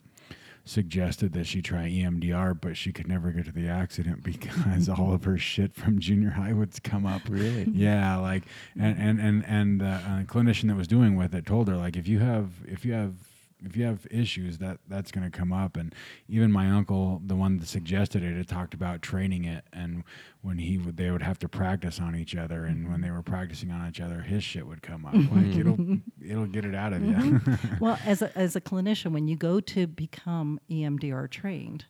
suggested that she try E M D R, but she could never get to the accident because all of her shit from junior high would come up. Really? Yeah, like, and and and and the uh, clinician that was doing with it told her, like, if you have if you have if you have issues, that that's going to come up. And even my uncle, the one that suggested it, had talked about training it, and when he would they would have to practice on each other, and when they were practicing on each other, his shit would come up. Like it'll it'll get it out of mm-hmm. you. Well, as a, as a clinician, when you go to become E M D R trained,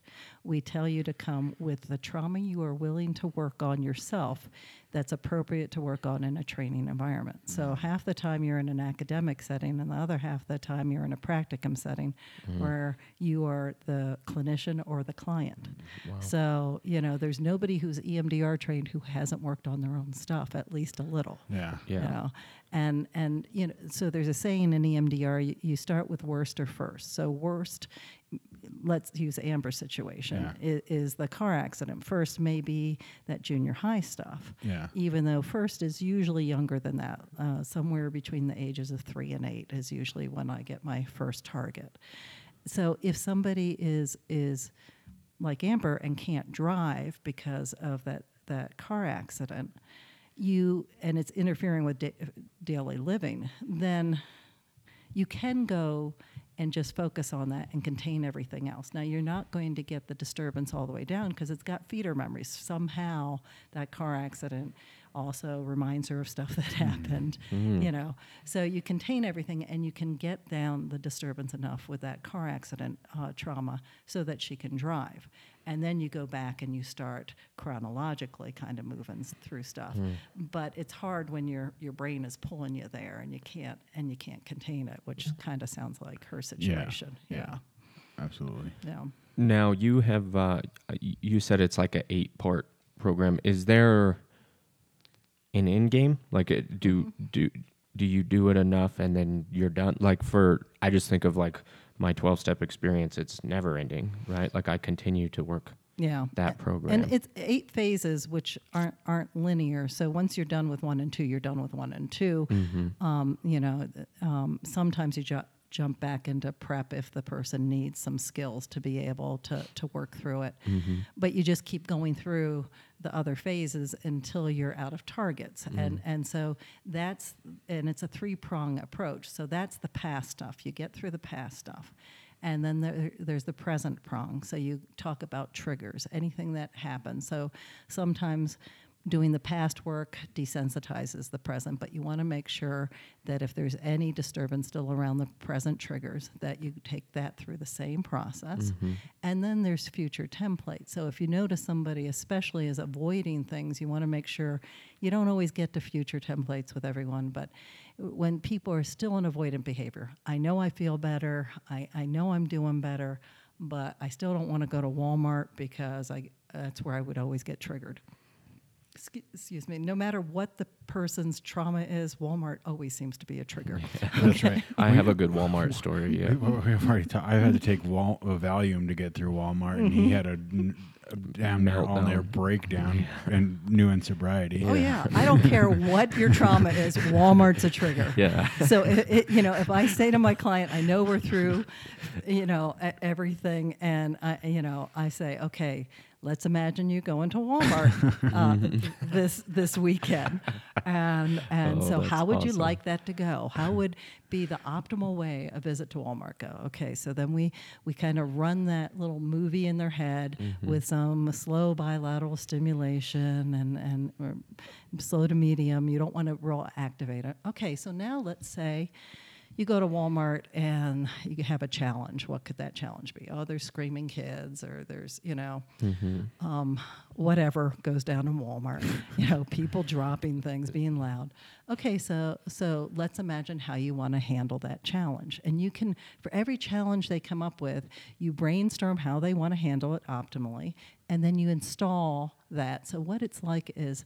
we tell you to come with the trauma you are willing to work on yourself that's appropriate to work on in a training environment. Mm. So half the time you're in an academic setting, and the other half the time you're in a practicum setting mm. where you are the clinician or the client. Wow. So, you know, there's nobody who's E M D R trained who hasn't worked on their own stuff, at least a little. Yeah. Yeah. You know? And, and you know, so there's a saying in E M D R, y- you start with worst or first. So worst let's use Amber's situation, yeah. is, is the car accident. First may be that junior high stuff, yeah. even though first is usually younger than that. Uh, somewhere between the ages of three and eight is usually when I get my first target. So if somebody is is like Amber and can't drive because of that, that car accident, you and it's interfering with da- daily living, then you can go and just focus on that and contain everything else. Now, you're not going to get the disturbance all the way down because it's got feeder memories. Somehow that car accident also reminds her of stuff that happened, mm-hmm. you know. So you contain everything and you can get down the disturbance enough with that car accident uh, trauma so that she can drive. And then you go back and you start chronologically kind of moving through stuff. Mm. But it's hard when your your brain is pulling you there and you can't and you can't contain it, which kind of sounds like her situation. Yeah, yeah. yeah. Absolutely. Yeah. Now you have uh, you said it's like an eight-part program. Is there an end game? Like it, do mm-hmm. do do you do it enough and then you're done? Like for I just think of like. My twelve-step experience, it's never-ending, right? Like, I continue to work yeah. that program. And it's eight phases, which aren't aren't linear. So once you're done with one and two, you're done with one and two. Mm-hmm. Um, you know, um, sometimes you ju- jump back into prep if the person needs some skills to be able to, to work through it. Mm-hmm. But you just keep going through the other phases until you're out of targets. Mm. And and so that's, and it's a three-prong approach. So that's the past stuff. You get through the past stuff. And then there, there's the present prong. So you talk about triggers, anything that happens. So sometimes doing the past work desensitizes the present, but you want to make sure that if there's any disturbance still around the present triggers, that you take that through the same process. Mm-hmm. And then there's future templates. So if you notice somebody especially is avoiding things, you want to make sure you don't always get to future templates with everyone, but when people are still in avoidant behavior, I know I feel better, I, I know I'm doing better, but I still don't want to go to Walmart because I that's where I would always get triggered. Excuse me, no matter what the person's trauma is, Walmart always seems to be a trigger. Yeah, okay. That's right. I have a good Walmart story. Yeah, we, we've already ta- I had to take Wal- a Valium to get through Walmart, and he had a, a damn near all near breakdown yeah. and new in sobriety. Yeah. Oh, yeah. I don't care what your trauma is, Walmart's a trigger. Yeah. So, it, it, you know, if I say to my client, I know we're through, you know, everything, and, I, you know, I say, okay, let's imagine you going to Walmart uh, this this weekend, and and oh, so how would awesome. you like that to go? How would be the optimal way a visit to Walmart go? Okay, so then we we kind of run that little movie in their head mm-hmm. with some slow bilateral stimulation and and or slow to medium. You don't want to real activate it. Okay, so now let's say you go to Walmart and you have a challenge. What could that challenge be? Oh, there's screaming kids, or there's, you know, mm-hmm. um, whatever goes down in Walmart. You know, people dropping things, being loud. Okay, so so let's imagine how you want to handle that challenge. And you can, for every challenge they come up with, you brainstorm how they want to handle it optimally, and then you install that. So what it's like is,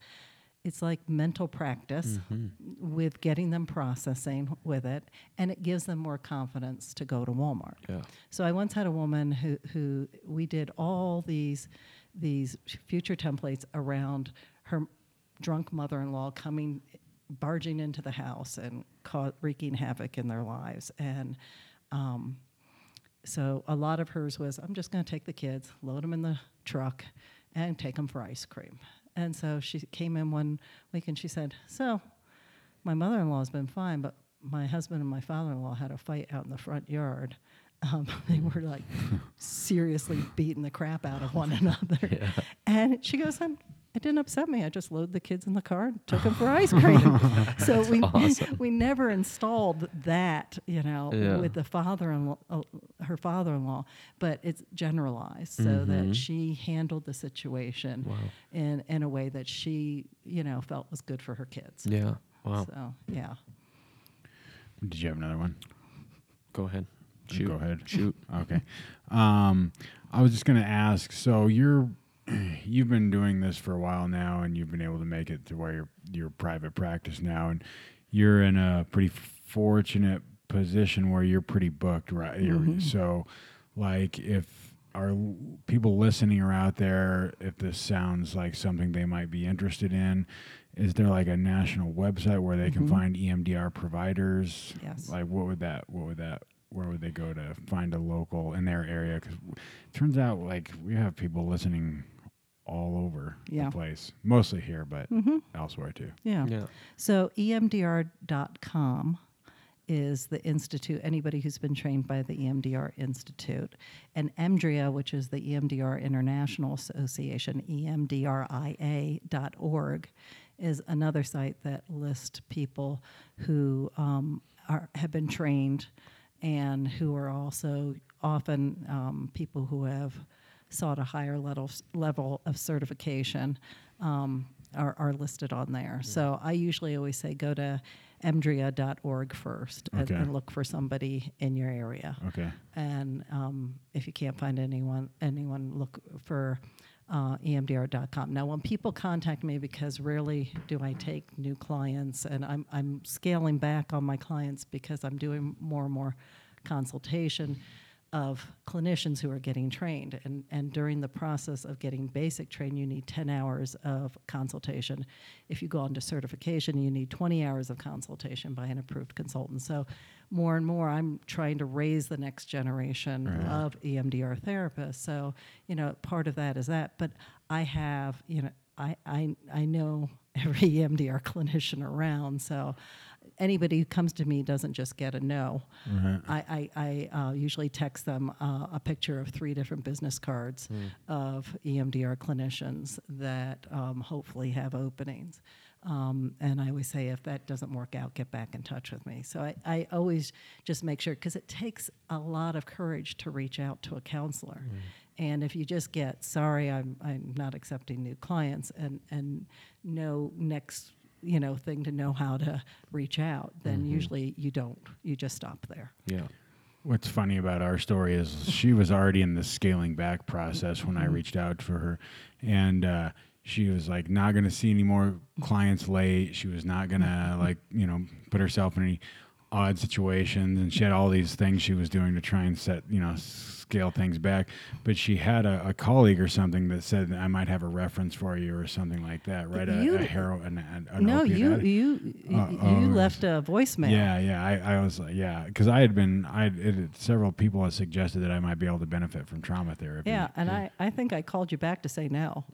it's like mental practice mm-hmm. with getting them processing with it, and it gives them more confidence to go to Walmart. Yeah. So I once had a woman who, who we did all these these future templates around her drunk mother-in-law coming, barging into the house and ca- wreaking havoc in their lives. And um, so a lot of hers was, I'm just going to take the kids, load them in the truck, and take them for ice cream. And so she came in one week and she said, so my mother-in-law has been fine, but my husband and my father-in-law had a fight out in the front yard. Um, they were like seriously beating the crap out of one another. Yeah. And she goes, I'm, it didn't upset me. I just loaded the kids in the car and took them for ice cream. So we awesome. we never installed that, you know, yeah. with the father-in-law, uh, her father-in-law, but it's generalized so mm-hmm. that she handled the situation wow. in, in a way that she, you know, felt was good for her kids. Yeah. Wow. So, yeah. Did you have another one? Go ahead. Shoot. Go ahead. Shoot. Okay. Um, I was just going to ask, so you're you've been doing this for a while now, and you've been able to make it to where your your private practice now, and you're in a pretty fortunate position where you're pretty booked, right? Mm-hmm. So like if our people listening are out there, if this sounds like something they might be interested in, is there like a national website where they mm-hmm. can find E M D R providers? Yes. Like what would that, what would that, where would they go to find a local in their area? Because it turns out like we have people listening all over yeah. the place, mostly here, but mm-hmm. elsewhere too. Yeah. yeah. So E M D R dot com is the institute, anybody who's been trained by the E M D R Institute, and E M D R I A, which is the E M D R International Association, E M D R I A dot org, is another site that lists people who um, are, have been trained and who are also often um, people who have sought a higher level, level of certification um, are, are listed on there. Yeah. So I usually always say go to E M D R I A dot org first okay. and, and look for somebody in your area. Okay. And um, if you can't find anyone, anyone look for uh, E M D R dot com. Now, when people contact me, because rarely do I take new clients, and I'm I'm scaling back on my clients because I'm doing more and more consultation of clinicians who are getting trained. And, and during the process of getting basic trained, you need ten hours of consultation. If you go on to certification, you need twenty hours of consultation by an approved consultant. So more and more, I'm trying to raise the next generation right. of E M D R therapists. So, you know, part of that is that. But I have, you know, I, I, I know every E M D R clinician around, so anybody who comes to me doesn't just get a no. Right. I, I, I uh, usually text them uh, a picture of three different business cards mm. of E M D R clinicians that um, hopefully have openings. Um, and I always say, if that doesn't work out, get back in touch with me. So I, I always just make sure, because it takes a lot of courage to reach out to a counselor. Mm. And if you just get, sorry, I'm I'm not accepting new clients, and, and no next you know thing to know how to reach out, then mm-hmm. usually you don't. You just stop there. Yeah. What's funny about our story is she was already in the scaling back process when I reached out for her, and uh, she was like not going to see any more clients late. She was not going to like you know put herself in any odd situations, and she had all these things she was doing to try and set you know scale things back. But she had a, a colleague or something that said, "I might have a reference for you" or something like that, right? You, a, a heroin. An, an no, you you uh, you oh, left a voicemail. Yeah, yeah. I, I was like, yeah, because I had been. I it, several people had suggested that I might be able to benefit from trauma therapy. Yeah, and yeah. I I think I called you back to say no.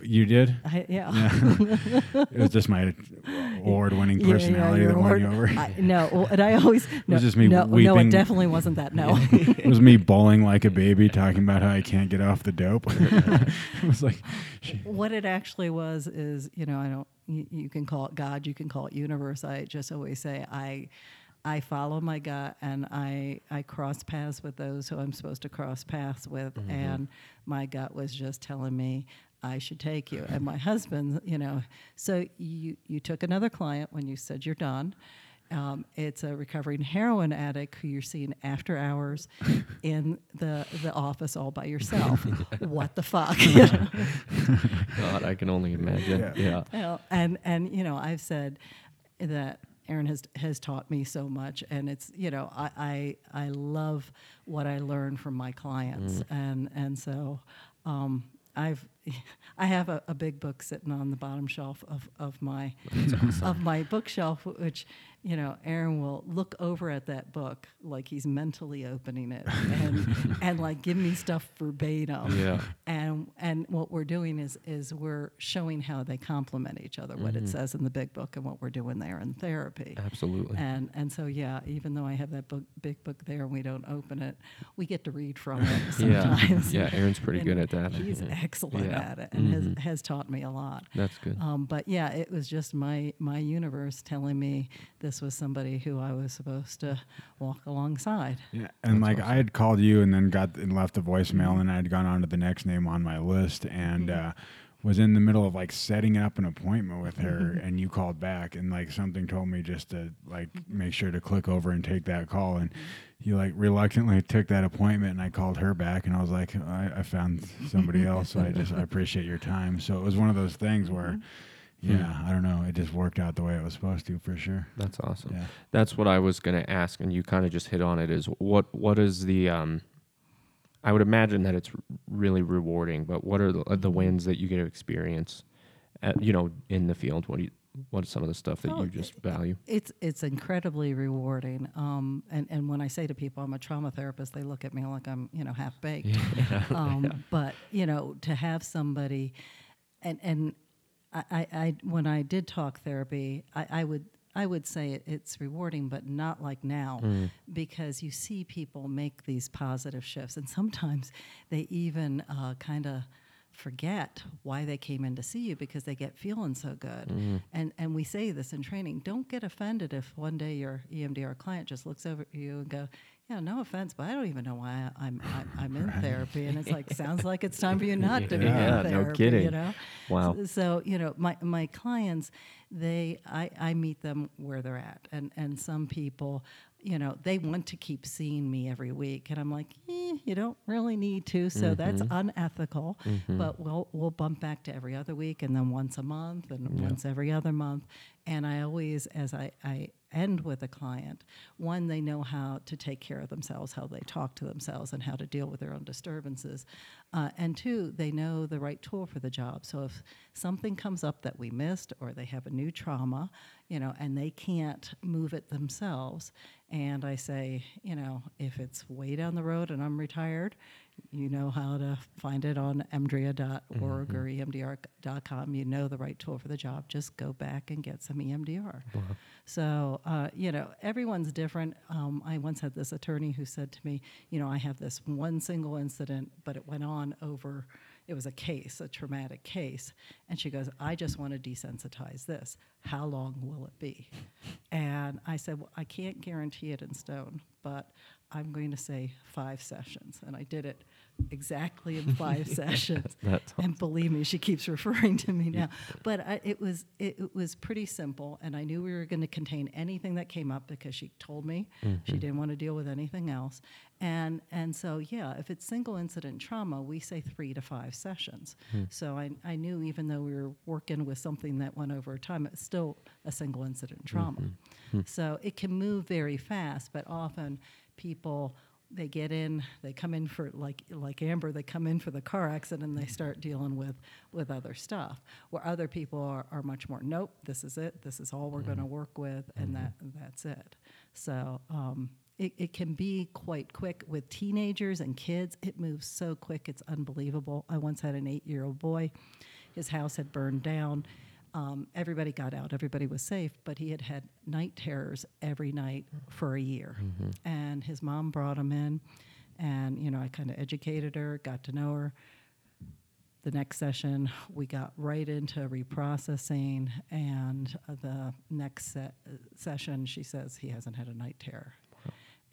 You did? I, yeah. yeah. It was just my award-winning personality yeah, yeah, that won you over. I, no, and I always... No, it was just me no, weeping. No, it definitely wasn't that, no. It was me bawling like a baby, talking about how I can't get off the dope. It was like... She, what it actually was is, you know, I don't... You, you can call it God, you can call it universe. I just always say I... I follow my gut, and I, I cross paths with those who I'm supposed to cross paths with, mm-hmm. and my gut was just telling me I should take you. And my husband, you know, so you, you took another client when you said you're done. Um, it's a recovering heroin addict who you're seeing after hours in the the office all by yourself. What the fuck? God, I can only imagine. Yeah. yeah. Well, and, and, you know, I've said that Aaron has has taught me so much, and it's you know I I, I love what I learn from my clients, mm. and and so um, I've I have a, a big book sitting on the bottom shelf of of my awesome. of my bookshelf, which you know Aaron will look over at that book like he's mentally opening it, and and like give me stuff verbatim. Yeah. And and what we're doing is is we're showing how they complement each other, mm-hmm. what it says in the big book and what we're doing there in therapy. Absolutely. And and so yeah, even though I have that book, big book there, and we don't open it, we get to read from it sometimes. Yeah. Yeah, Aaron's pretty and good at that. He's yeah. excellent. Yeah. At it and mm-hmm. has, has taught me a lot. That's good. Um, but yeah, it was just my my universe telling me this was somebody who I was supposed to walk alongside. Yeah, and that's like awesome. I had called you and then got and left a voicemail, and I had gone on to the next name on my list, and mm-hmm. uh, was in the middle of like setting up an appointment with her, mm-hmm. and you called back, and like something told me just to like make sure to click over and take that call, and. You like reluctantly took that appointment, and I called her back, and I was like, I, I found somebody else. So I just I appreciate your time. So it was one of those things where, mm-hmm. yeah, I don't know, it just worked out the way it was supposed to for sure. That's awesome. Yeah. That's what I was going to ask, and you kind of just hit on it. Is what what is the um, I would imagine that it's really rewarding, but what are the, the wins that you get to experience, at, you know, in the field? What do you, what's some of the stuff that oh, you just value? It's it's incredibly rewarding. Um, and, and when I say to people I'm a trauma therapist, they look at me like I'm, you know, half-baked. Yeah. um, yeah. But, you know, to have somebody, and and I, I, I when I did talk therapy, I, I would I would say it, it's rewarding, but not like now, mm. because you see people make these positive shifts, and sometimes they even uh, kind of forget why they came in to see you because they get feeling so good. Mm. And and we say this in training, don't get offended if one day your E M D R client just looks over at you and go, yeah, no offense, but I don't even know why I, I'm I, I'm in therapy. And it's like, sounds like it's time for you not to yeah, be in therapy. No kidding. You know? Wow. So, so you know, my, my clients, they I, I meet them where they're at, and and some people, you know, they want to keep seeing me every week, and I'm like, eh, you don't really need to, so mm-hmm. that's unethical, mm-hmm. but we'll we'll bump back to every other week, and then once a month, and yeah. once every other month, and I always, as I, I end with a client, one, they know how to take care of themselves, how they talk to themselves, and how to deal with their own disturbances, uh, and two, they know the right tool for the job, so if something comes up that we missed, or they have a new trauma, you know, and they can't move it themselves, and I say, you know, if it's way down the road and I'm retired, you know how to find it on emdria dot org mm-hmm. or E M D R dot com. You know the right tool for the job. Just go back and get some E M D R. Wow. So, uh, you know, everyone's different. Um, I once had this attorney who said to me, you know, I have this one single incident, but it went on over, it was a case, a traumatic case. And she goes, I just want to desensitize this. How long will it be? And I said, well, I can't guarantee it in stone, but I'm going to say five sessions. And I did it exactly in five sessions. That's awesome. And believe me, she keeps referring to me now. But I, it was it, it was pretty simple, and I knew we were going to contain anything that came up because she told me mm-hmm. she didn't want to deal with anything else. And and so, yeah, if it's single incident trauma, we say three to five sessions. Mm-hmm. So I, I knew even though we were working with something that went over time, it's still a single incident trauma. Mm-hmm. Mm-hmm. So it can move very fast, but often people, they get in, they come in for, like like Amber, they come in for the car accident and they start dealing with, with other stuff, where other people are, are much more, nope, this is it, this is all we're mm-hmm. going to work with, and mm-hmm. that that's it. So um, it, it can be quite quick. With teenagers and kids, it moves so quick, it's unbelievable. I once had an eight-year-old boy. His house had burned down. Um, everybody got out, everybody was safe, but he had had night terrors every night for a year. Mm-hmm. And his mom brought him in, and, you know, I kind of educated her, got to know her. The next session, we got right into reprocessing, and uh, the next se- session, she says he hasn't had a night terror.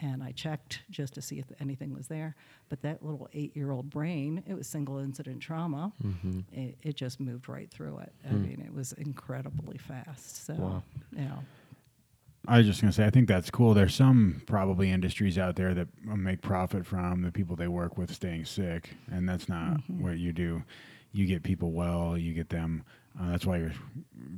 And I checked just to see if anything was there. But that little eight-year-old brain, it was single incident trauma. Mm-hmm. It, it just moved right through it. I mm. mean, it was incredibly fast. So, wow. you know. I was just going to say, I think that's cool. There's some probably industries out there that make profit from the people they work with staying sick. And that's not mm-hmm. what you do. You get people well, you get them. Uh, that's why your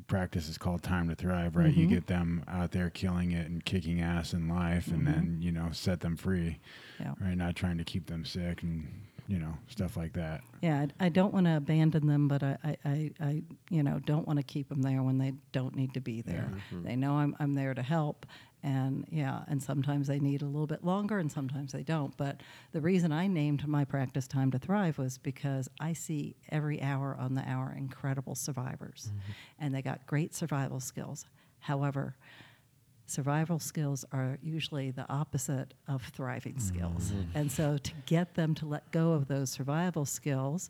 practice is called Time to Thrive, right? Mm-hmm. You get them out there killing it and kicking ass in life mm-hmm. and then, you know, set them free, yeah. right? Not trying to keep them sick and, you know, stuff like that. Yeah, I, I don't want to abandon them, but I, I, I, I, you know, don't want to keep them there when they don't need to be there. Yeah. Mm-hmm. They know I'm, I'm there to help. And, yeah, and sometimes they need a little bit longer and sometimes they don't. But the reason I named my practice Time to Thrive was because I see every hour on the hour incredible survivors. Mm-hmm. And they got great survival skills. However, survival skills are usually the opposite of thriving mm-hmm. skills. And so to get them to let go of those survival skills,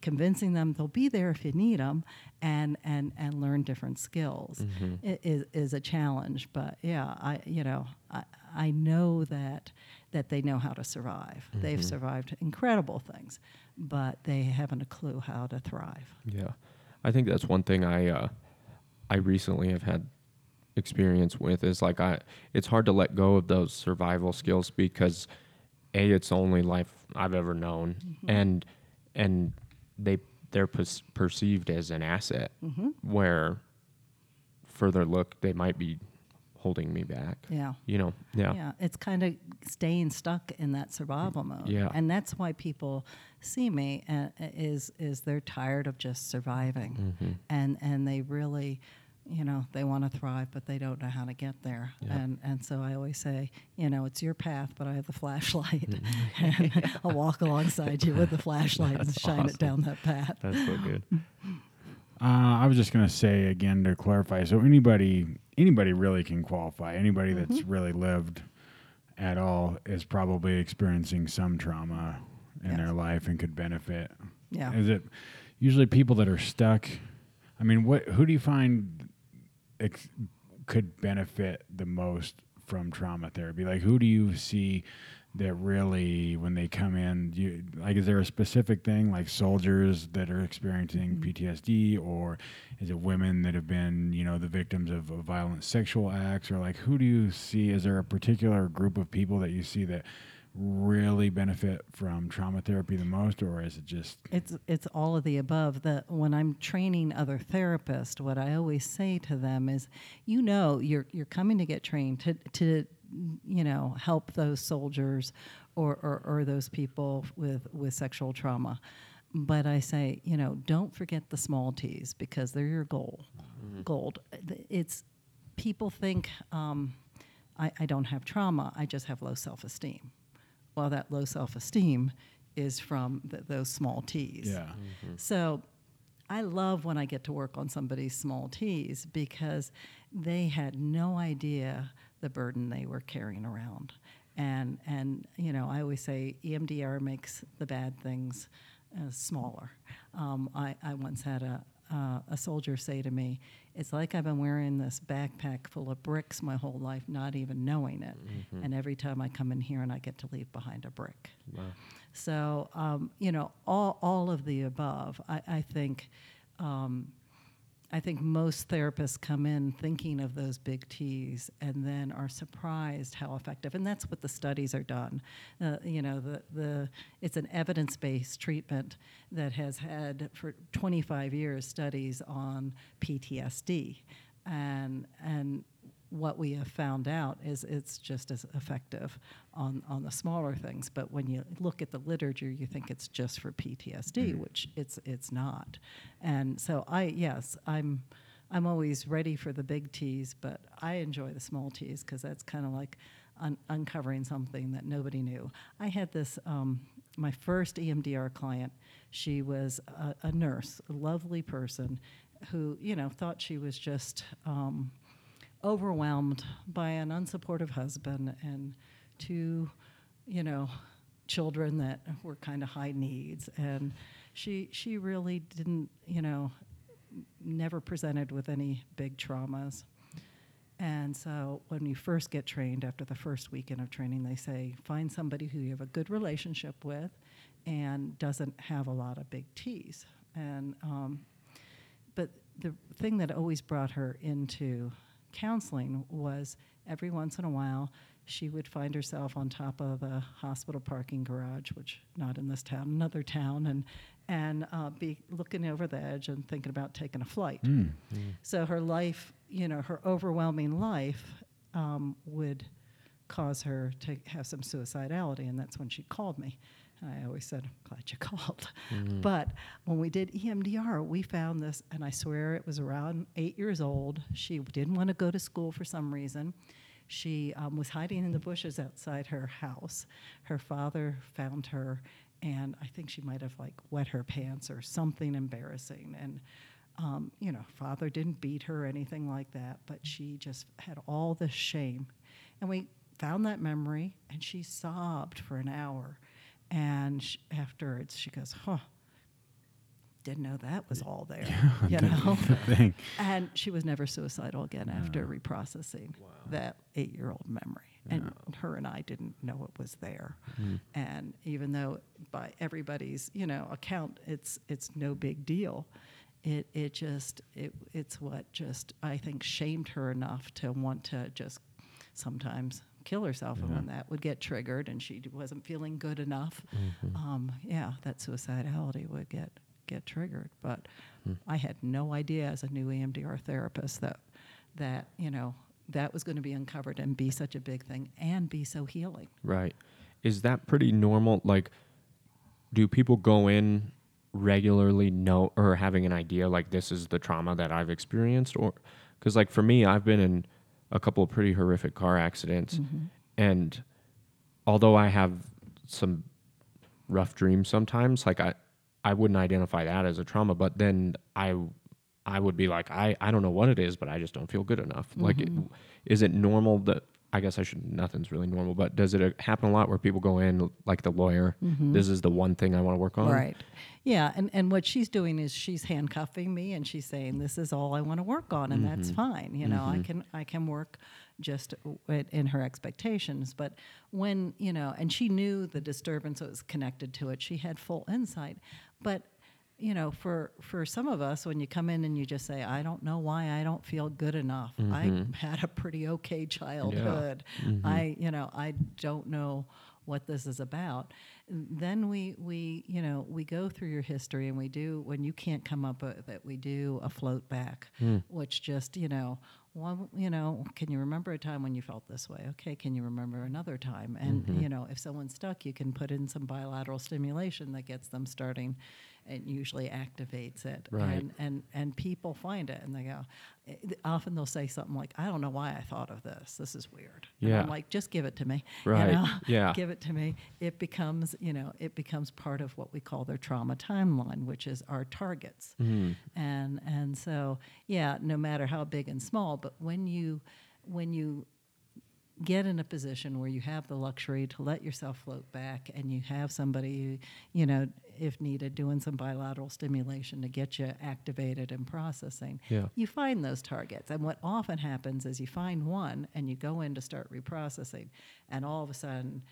convincing them they'll be there if you need them, and and, and learn different skills mm-hmm. is is a challenge. But yeah, I you know I, I know that that they know how to survive. Mm-hmm. They've survived incredible things, but they haven't a clue how to thrive. Yeah, I think that's one thing I uh, I recently have had experience with is like I it's hard to let go of those survival skills because A, it's the only life I've ever known, mm-hmm. and and they they're per- perceived as an asset mm-hmm. where further look, they might be holding me back. Yeah. You know, yeah. Yeah, it's kind of staying stuck in that survival mode. Yeah. And that's why people see me uh, is is they're tired of just surviving. Mm-hmm. And and they really, you know, they want to thrive, but they don't know how to get there. Yeah. And and so I always say, you know, it's your path, but I have the flashlight. Mm-hmm. And yeah. I'll walk alongside you with the flashlight and shine awesome. It down that path. That's so good. Uh, I was just going to say, again, to clarify, so anybody anybody really can qualify. Anybody mm-hmm. that's really lived at all is probably experiencing some trauma in yes. their life and could benefit. Yeah. Is it usually people that are stuck? I mean, what? Who do you find ex- could benefit the most from trauma therapy? Like, who do you see that really, when they come in, you, like, is there a specific thing, like soldiers that are experiencing mm-hmm. P T S D, or is it women that have been, you know, the victims of, of violent sexual acts, or like, who do you see, is there a particular group of people that you see that really benefit from trauma therapy the most, or is it just? It's it's all of the above. The, when I'm training other therapists, what I always say to them is, you know, you're you're coming to get trained to, to you know, help those soldiers or, or, or those people with, with sexual trauma. But I say, you know, don't forget the small T's, because they're your goal, mm-hmm. gold. It's, people think, um, I, I don't have trauma, I just have low self-esteem. Well, that low self-esteem is from th- those small T's. Yeah. Mm-hmm. So I love when I get to work on somebody's small T's, because they had no idea the burden they were carrying around. And, and you know, I always say E M D R makes the bad things uh, smaller. Um, I, I once had a, uh, a soldier say to me, it's like I've been wearing this backpack full of bricks my whole life, not even knowing it. Mm-hmm. And every time I come in here and I get to leave behind a brick. Wow. So, um, you know, all, all of the above, I, I think... Um, I think most therapists come in thinking of those big T's and then are surprised how effective. And that's what the studies are done. Uh, you know, the, the it's an evidence-based treatment that has had for twenty-five years studies on P T S D. And and what we have found out is it's just as effective on, on the smaller things. But when you look at the literature, you think it's just for P T S D, mm-hmm. which it's it's not. And so I yes, I'm I'm always ready for the big T's, but I enjoy the small T's, because that's kind of like un- uncovering something that nobody knew. I had this, um, my first E M D R client, she was a, a nurse, a lovely person who, you know, thought she was just... Um, overwhelmed by an unsupportive husband and two, you know, children that were kind of high needs. And she she really didn't, you know, never presented with any big traumas. And so when you first get trained, after the first weekend of training, they say, find somebody who you have a good relationship with and doesn't have a lot of big T's. And um, but the thing that always brought her into counseling was every once in a while she would find herself on top of a hospital parking garage, which not in this town, another town, and and uh, be looking over the edge and thinking about taking a flight. Mm. Mm. So her life, you know, her overwhelming life um, would cause her to have some suicidality, and that's when she called me. I always said, I'm glad you called. Mm-hmm. But when we did E M D R, we found this, and I swear it was around eight years old. She didn't want to go to school for some reason. She um, was hiding in the bushes outside her house. Her father found her, and I think she might have, like, wet her pants or something embarrassing. And, um, you know, father didn't beat her or anything like that, but she just had all this shame. And we found that memory, and she sobbed for an hour. And sh- afterwards, she goes, huh, didn't know that was all there, yeah, you know? Thing. And she was never suicidal again no. after reprocessing wow. that eight-year-old memory. No. And her and I didn't know it was there. Mm. And even though by everybody's, you know, account, it's it's no big deal, it it just, it it's what just, I think, shamed her enough to want to just sometimes kill herself, yeah. and when that would get triggered and she d- wasn't feeling good enough, mm-hmm. um, yeah, that suicidality would get, get triggered. But mm. I had no idea as a new E M D R therapist that, that you know, that was going to be uncovered and be such a big thing and be so healing. Right. Is that pretty normal? Like, do people go in regularly know or having an idea like this is the trauma that I've experienced? Or because, like, for me, I've been in a couple of pretty horrific car accidents. Mm-hmm. And although I have some rough dreams sometimes, like I, I wouldn't identify that as a trauma, but then I I would be like, I, I don't know what it is, but I just don't feel good enough. Mm-hmm. Like, it, is it normal that, I guess I should, nothing's really normal, but does it happen a lot where people go in like the lawyer, mm-hmm. this is the one thing I want to work on? Right. Yeah, and, and what she's doing is she's handcuffing me and she's saying, this is all I want to work on, and mm-hmm. that's fine. You know, mm-hmm. I can I can work just w- in her expectations. But when, you know, and she knew the disturbance that was connected to it. She had full insight. But, you know, for, for some of us, when you come in and you just say, I don't know why I don't feel good enough. Mm-hmm. I had a pretty okay childhood. Yeah. Mm-hmm. I, you know, I don't know what this is about. Then we, we, you know, we go through your history and we do, when you can't come up with it, we do a float back, mm. which just, you know, well, you know, can you remember a time when you felt this way? Okay, can you remember another time? And, mm-hmm. you know, if someone's stuck, you can put in some bilateral stimulation that gets them starting and usually activates it. Right. And, and, and people find it and they go, it, often they'll say something like, I don't know why I thought of this. This is weird. Yeah. And I'm like, just give it to me. Right. You know? Yeah. Give it to me. It becomes, you know, it becomes part of what we call their trauma timeline, which is our targets. Mm. And, and so, yeah, no matter how big and small, but when you, when you get in a position where you have the luxury to let yourself float back and you have somebody, you know, if needed, doing some bilateral stimulation to get you activated and processing, yeah. you find those targets. And what often happens is you find one and you go in to start reprocessing, and all of a sudden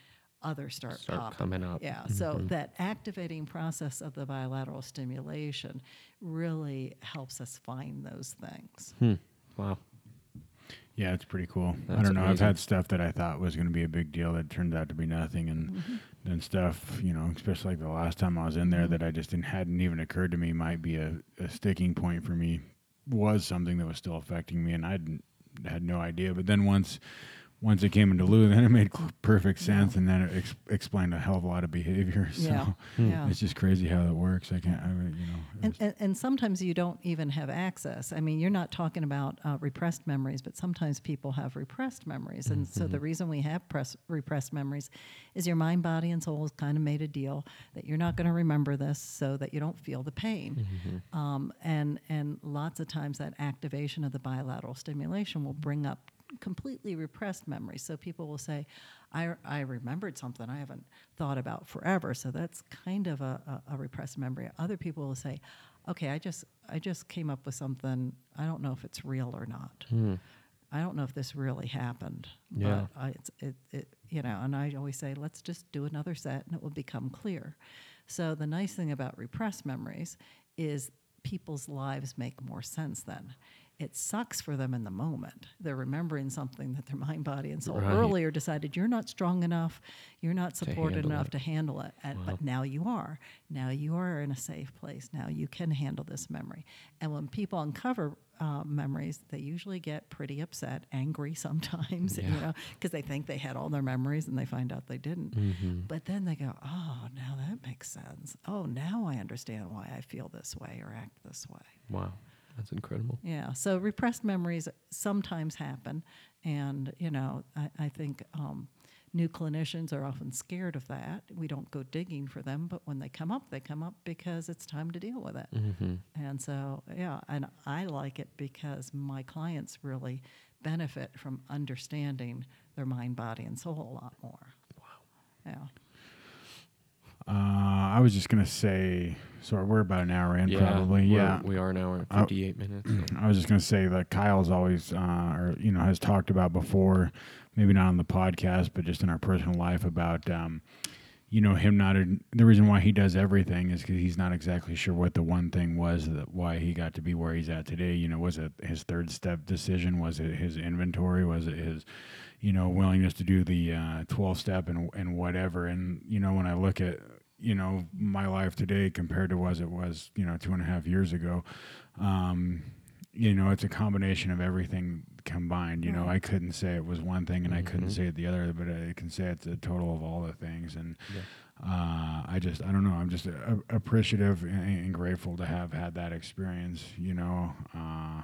others start, start popping. coming up. Yeah, mm-hmm. So that activating process of the bilateral stimulation really helps us find those things. Hmm. Wow. Yeah, it's pretty cool. That's I don't know. Amazing. I've had stuff that I thought was going to be a big deal that turned out to be nothing, and mm-hmm. then stuff, you know, especially like the last time I was in there mm-hmm. that I just didn't, hadn't even occurred to me might be a, a sticking point for me, was something that was still affecting me, and I didn't, had no idea. But then once once it came into Lou, then it made perfect sense, yeah. and then it ex- explained a hell of a lot of behavior. So yeah. Yeah. It's just crazy how that works. I can't, I, you know. And, and, and sometimes you don't even have access. I mean, you're not talking about uh, repressed memories, but sometimes people have repressed memories. And mm-hmm. so the reason we have press, repressed memories is your mind, body, and soul has kind of made a deal that you're not going to remember this so that you don't feel the pain. Mm-hmm. Um, and and lots of times that activation of the bilateral stimulation will bring up completely repressed memories. So people will say, I, I remembered something I haven't thought about forever. So that's kind of a, a, a repressed memory. Other people will say, okay, I just I just came up with something. I don't know if it's real or not. Hmm. I don't know if this really happened. Yeah. But I, it's, it, it, you know, and I always say, let's just do another set and it will become clear. So the nice thing about repressed memories is people's lives make more sense then. It sucks for them in the moment. They're remembering something that their mind, body, and soul right. earlier decided you're not strong enough, you're not supported to enough it. to handle it, and, wow. but now you are. Now you are in a safe place. Now you can handle this memory. And when people uncover uh, memories, they usually get pretty upset, angry sometimes, yeah. you know, because they think they had all their memories and they find out they didn't. Mm-hmm. But then they go, oh, now that makes sense. Oh, now I understand why I feel this way or act this way. Wow. That's incredible. Yeah, so repressed memories sometimes happen, and, you know, I, I think um, new clinicians are often scared of that. We don't go digging for them, but when they come up, they come up because it's time to deal with it. Mm-hmm. And so, yeah, and I like it because my clients really benefit from understanding their mind, body, and soul a lot more. Wow. Yeah. Uh, I was just going to say, so we're about an hour in yeah, probably. Yeah, we are an hour and fifty-eight I, minutes. So. I was just going to say that Kyle's always, uh, or, you know, has talked about before, maybe not on the podcast, but just in our personal life about, um, you know, him not, ad- the reason why he does everything is because he's not exactly sure what the one thing was that why he got to be where he's at today. You know, was it his third step decision? Was it his inventory? Was it his, you know, willingness to do the uh, twelve step and and whatever? And, you know, when I look at, you know, my life today compared to was it was, you know, two and a half years ago, um, you know, it's a combination of everything combined. You know, I couldn't say it was one thing and mm-hmm. I couldn't say it the other, but I can say it's a total of all the things. And yeah. uh, I just, I don't know, I'm just a, a, appreciative and, and grateful to have had that experience, you know. Uh,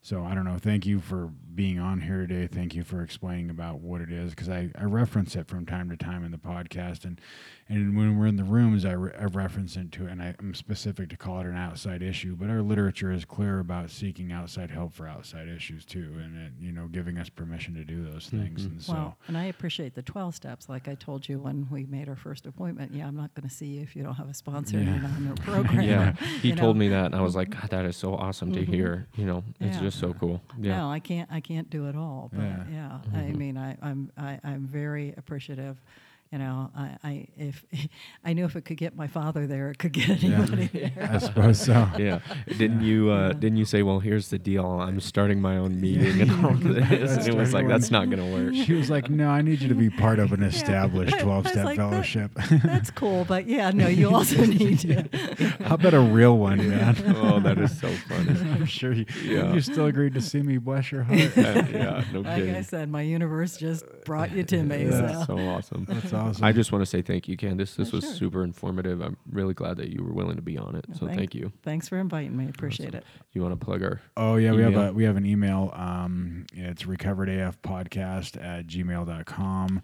so I don't know. Thank you for being on here today. Thank you for explaining about what it is, because I, I reference it from time to time in the podcast. And, and when we're in the rooms, I, re- I reference it to it, and I, I'm specific to call it an outside issue. But our literature is clear about seeking outside help for outside issues, too, and, it, you know, giving us permission to do those things. Mm-hmm. And well, so, and I appreciate the twelve steps. Like I told you when we made our first appointment, yeah, I'm not going to see you if you don't have a sponsor yeah. and you're not in a program. yeah, he told know? me that, and I was like, God, that is so awesome mm-hmm. to hear. You know, yeah. it's just so cool. Yeah. No, I can't. I can't do it all. But yeah, yeah mm-hmm. I mean, I, I'm I, I'm very appreciative. You know, I, I if I knew if it could get my father there, it could get anybody yeah. there. I suppose so. Yeah. Didn't yeah. you uh, yeah. Didn't you say, well, here's the deal. I'm starting my own meeting yeah. and all this. And it was like, that's not going to work. She was like, no, I need you to be part of an yeah. established twelve-step like, fellowship. That, that's cool, but yeah, no, you also need to. How about a real one, man? Oh, that is so funny. I'm sure you, yeah. you still agreed to see me. Bless your heart. Uh, yeah, no like kidding. Like I said, my universe just brought you to me. That's so, so awesome. That's awesome. I just want to say thank you, Candice. This oh, was sure. super informative. I'm really glad that you were willing to be on it. No, so thank, thank you. Thanks for inviting me. Appreciate awesome. it. You want to plug our Oh, yeah. Email? We have a, we have an email. Um, it's recovered A F podcast at gmail dot com.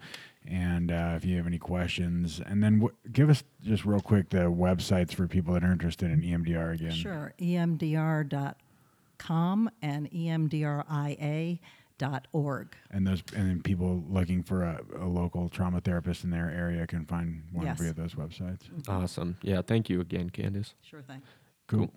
And uh, if you have any questions. And then w- give us just real quick the websites for people that are interested in E M D R again. Sure. E M D R dot com and E M D R I A. Dot org. And those, and then people looking for a, a local trauma therapist in their area can find one yes. of those websites. Awesome. Yeah. Thank you again, Candice. Sure thing. Cool.